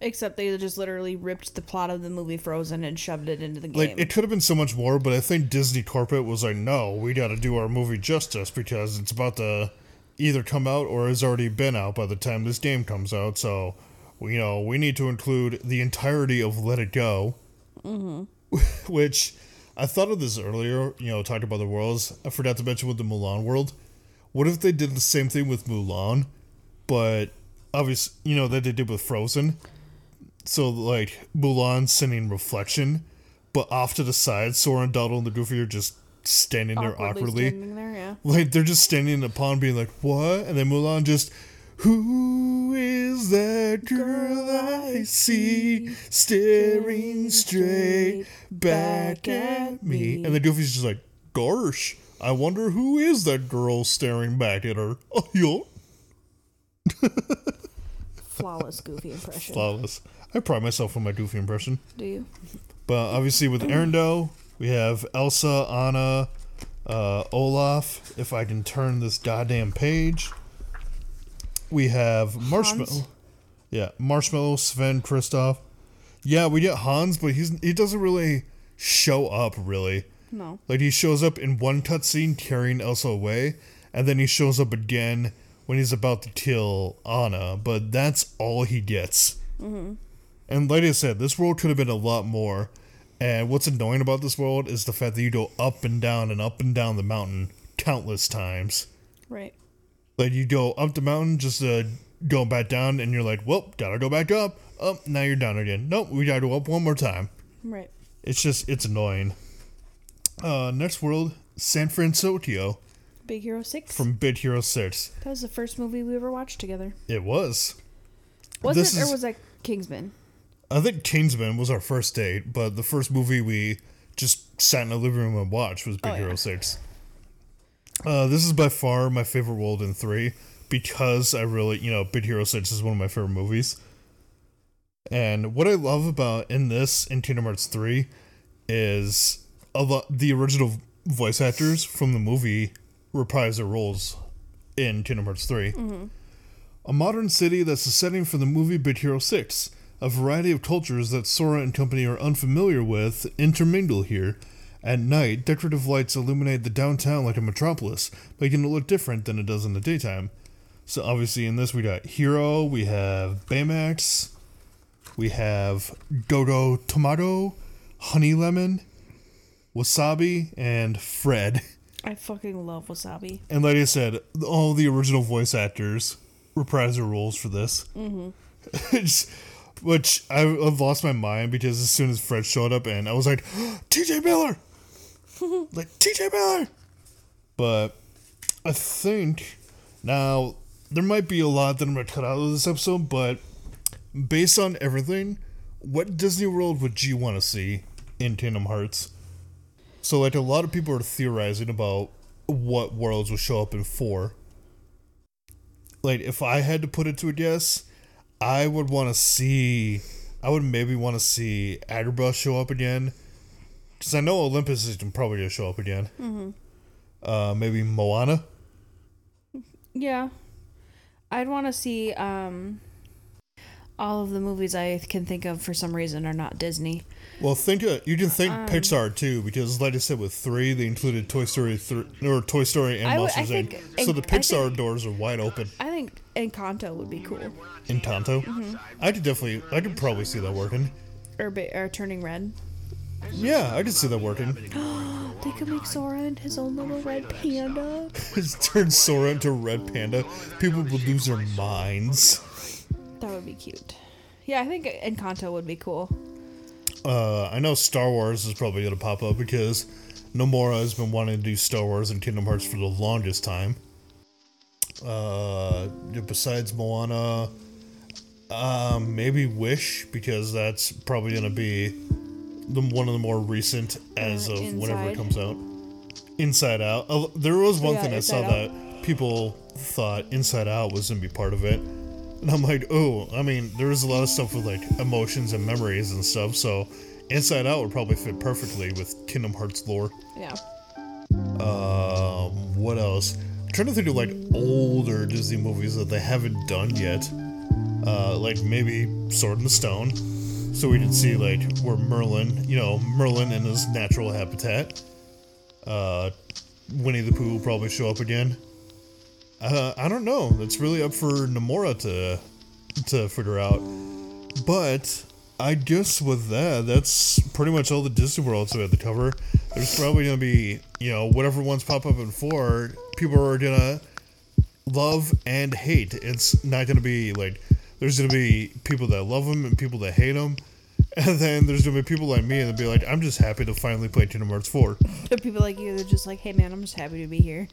Except they just literally ripped the plot of the movie Frozen and shoved it into the game. Like, it could have been so much more, but I think Disney Corporate was like, no, we gotta do our movie justice because it's about to either come out or has already been out by the time this game comes out, so, you know, we need to include the entirety of Let It Go. Mm-hmm. Which, I thought of this earlier, you know, talking about the worlds. I forgot to mention with the Mulan world. What if they did the same thing with Mulan, but, obviously, you know, that they did with Frozen? So, like, Mulan sending reflection, but off to the side, Sora and Donald and the Goofy are just standing there awkwardly. Standing there, yeah. Like, they're just standing in the pond being like, what? And then Mulan just, who is that girl I see staring straight back at me? And the Goofy's just like, gosh, I wonder who is that girl staring back at her? Oh, yeah. Flawless Goofy impression. Flawless. I pride myself on my Goofy impression. Do you? But obviously with Arendelle, we have Elsa, Anna, Olaf. If I can turn this goddamn page. We have Marshmallow. Hans? Yeah, Marshmallow, Sven, Kristoff. Yeah, we get Hans, but he doesn't really show up, really. No. Like, he shows up in one cutscene carrying Elsa away, and then he shows up again when he's about to kill Anna, but that's all he gets. Mm-hmm. And like I said, this world could have been a lot more. And what's annoying about this world is the fact that you go up and down the mountain countless times. Right. Like, you go up the mountain just to go back down, and you're like, well, gotta go back up. Oh, now you're down again. Nope, we gotta go up one more time. Right. It's just, it's annoying. Next world, San Francisco. Big Hero 6? From Big Hero 6. That was the first movie we ever watched together. It was. Was it, or was that Kingsman? I think Kingsman was our first date, but the first movie we just sat in the living room and watched was Big Hero 6. This is by far my favorite world in 3, because I really, you know, Big Hero 6 is one of my favorite movies. And what I love about in Kingdom Hearts 3, is the original voice actors from the movie reprise their roles in Kingdom Hearts 3. Mm-hmm. A modern city that's the setting for the movie Big Hero 6. A variety of cultures that Sora and company are unfamiliar with intermingle here. At night, decorative lights illuminate the downtown like a metropolis, making it look different than it does in the daytime. So obviously in this we got Hero, we have Baymax, we have Gogo Tomato, Honey Lemon, Wasabi, and Fred. I fucking love Wasabi. And like I said, all the original voice actors reprise their roles for this. Mm-hmm. Which I've lost my mind, because as soon as Fred showed up, and I was like, oh, TJ Miller! Like, TJ Miller! But I think, now, there might be a lot that I'm going to cut out of this episode, but based on everything, what Disney World would you want to see in Kingdom Hearts? So, like, a lot of people are theorizing about what worlds will show up in 4. Like, if I had to put it to a guess, I would maybe want to see Agrabah show up again. Because I know Olympus is probably going to show up again. Mm-hmm. Maybe Moana? Yeah. I'd want to see, all of the movies I can think of for some reason are not Disney. Well, you can think Pixar too, because like I said, with 3, they included Toy Story and Monsters Inc. So the Pixar doors are wide open. I think Encanto would be cool. Encanto? Mm-hmm. I could probably see that working. Or Turning Red. Yeah, I could see that working. They could make Sora and his own little red panda. Turn Sora into a red panda. People would lose their minds. That would be cute. Yeah, I think Encanto would be cool. I know Star Wars is probably going to pop up because Nomura has been wanting to do Star Wars and Kingdom Hearts for the longest time. Besides Moana, maybe Wish, because that's probably going to be one of the more recent as of Inside. Whenever it comes out. Inside Out. There was one thing I saw that people thought Inside Out was going to be part of it. And I'm like, oh, I mean, there's a lot of stuff with, like, emotions and memories and stuff, so Inside Out would probably fit perfectly with Kingdom Hearts lore. Yeah. What else? I'm trying to think of, like, older Disney movies that they haven't done yet. Like, maybe Sword in the Stone. So we could see, like, where Merlin, you know, Merlin in his natural habitat. Winnie the Pooh will probably show up again. I don't know. That's really up for Nomura to figure out. But I guess with that's pretty much all the Disney Worlds we had to cover. There's probably going to be, you know, whatever ones pop up in 4, people are going to love and hate. It's not going to be, like, there's going to be people that love them and people that hate them. And then there's going to be people like me that'll be like, I'm just happy to finally play Kingdom Hearts 4. There are people like you that are just like, hey, man, I'm just happy to be here.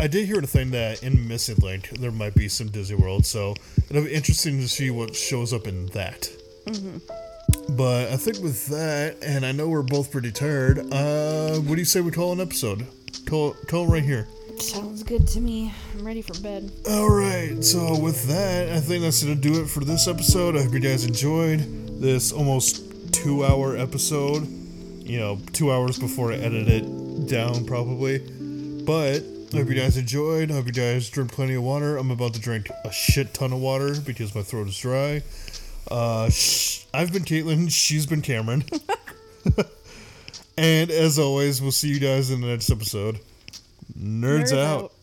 I did hear the thing that in Missing Link there might be some Disney World, so it'll be interesting to see what shows up in that. Mm-hmm. But I think with that, and I know we're both pretty tired, what do you say we call an episode? Call right here. Sounds good to me. I'm ready for bed. Alright, so with that, I think that's going to do it for this episode. I hope you guys enjoyed this almost 2-hour episode. You know, 2 hours before I edit it down, probably. But I hope you guys enjoyed. I hope you guys drink plenty of water. I'm about to drink a shit ton of water because my throat is dry. I've been Caitlin. She's been Cameron. And as always, we'll see you guys in the next episode. Nerds out.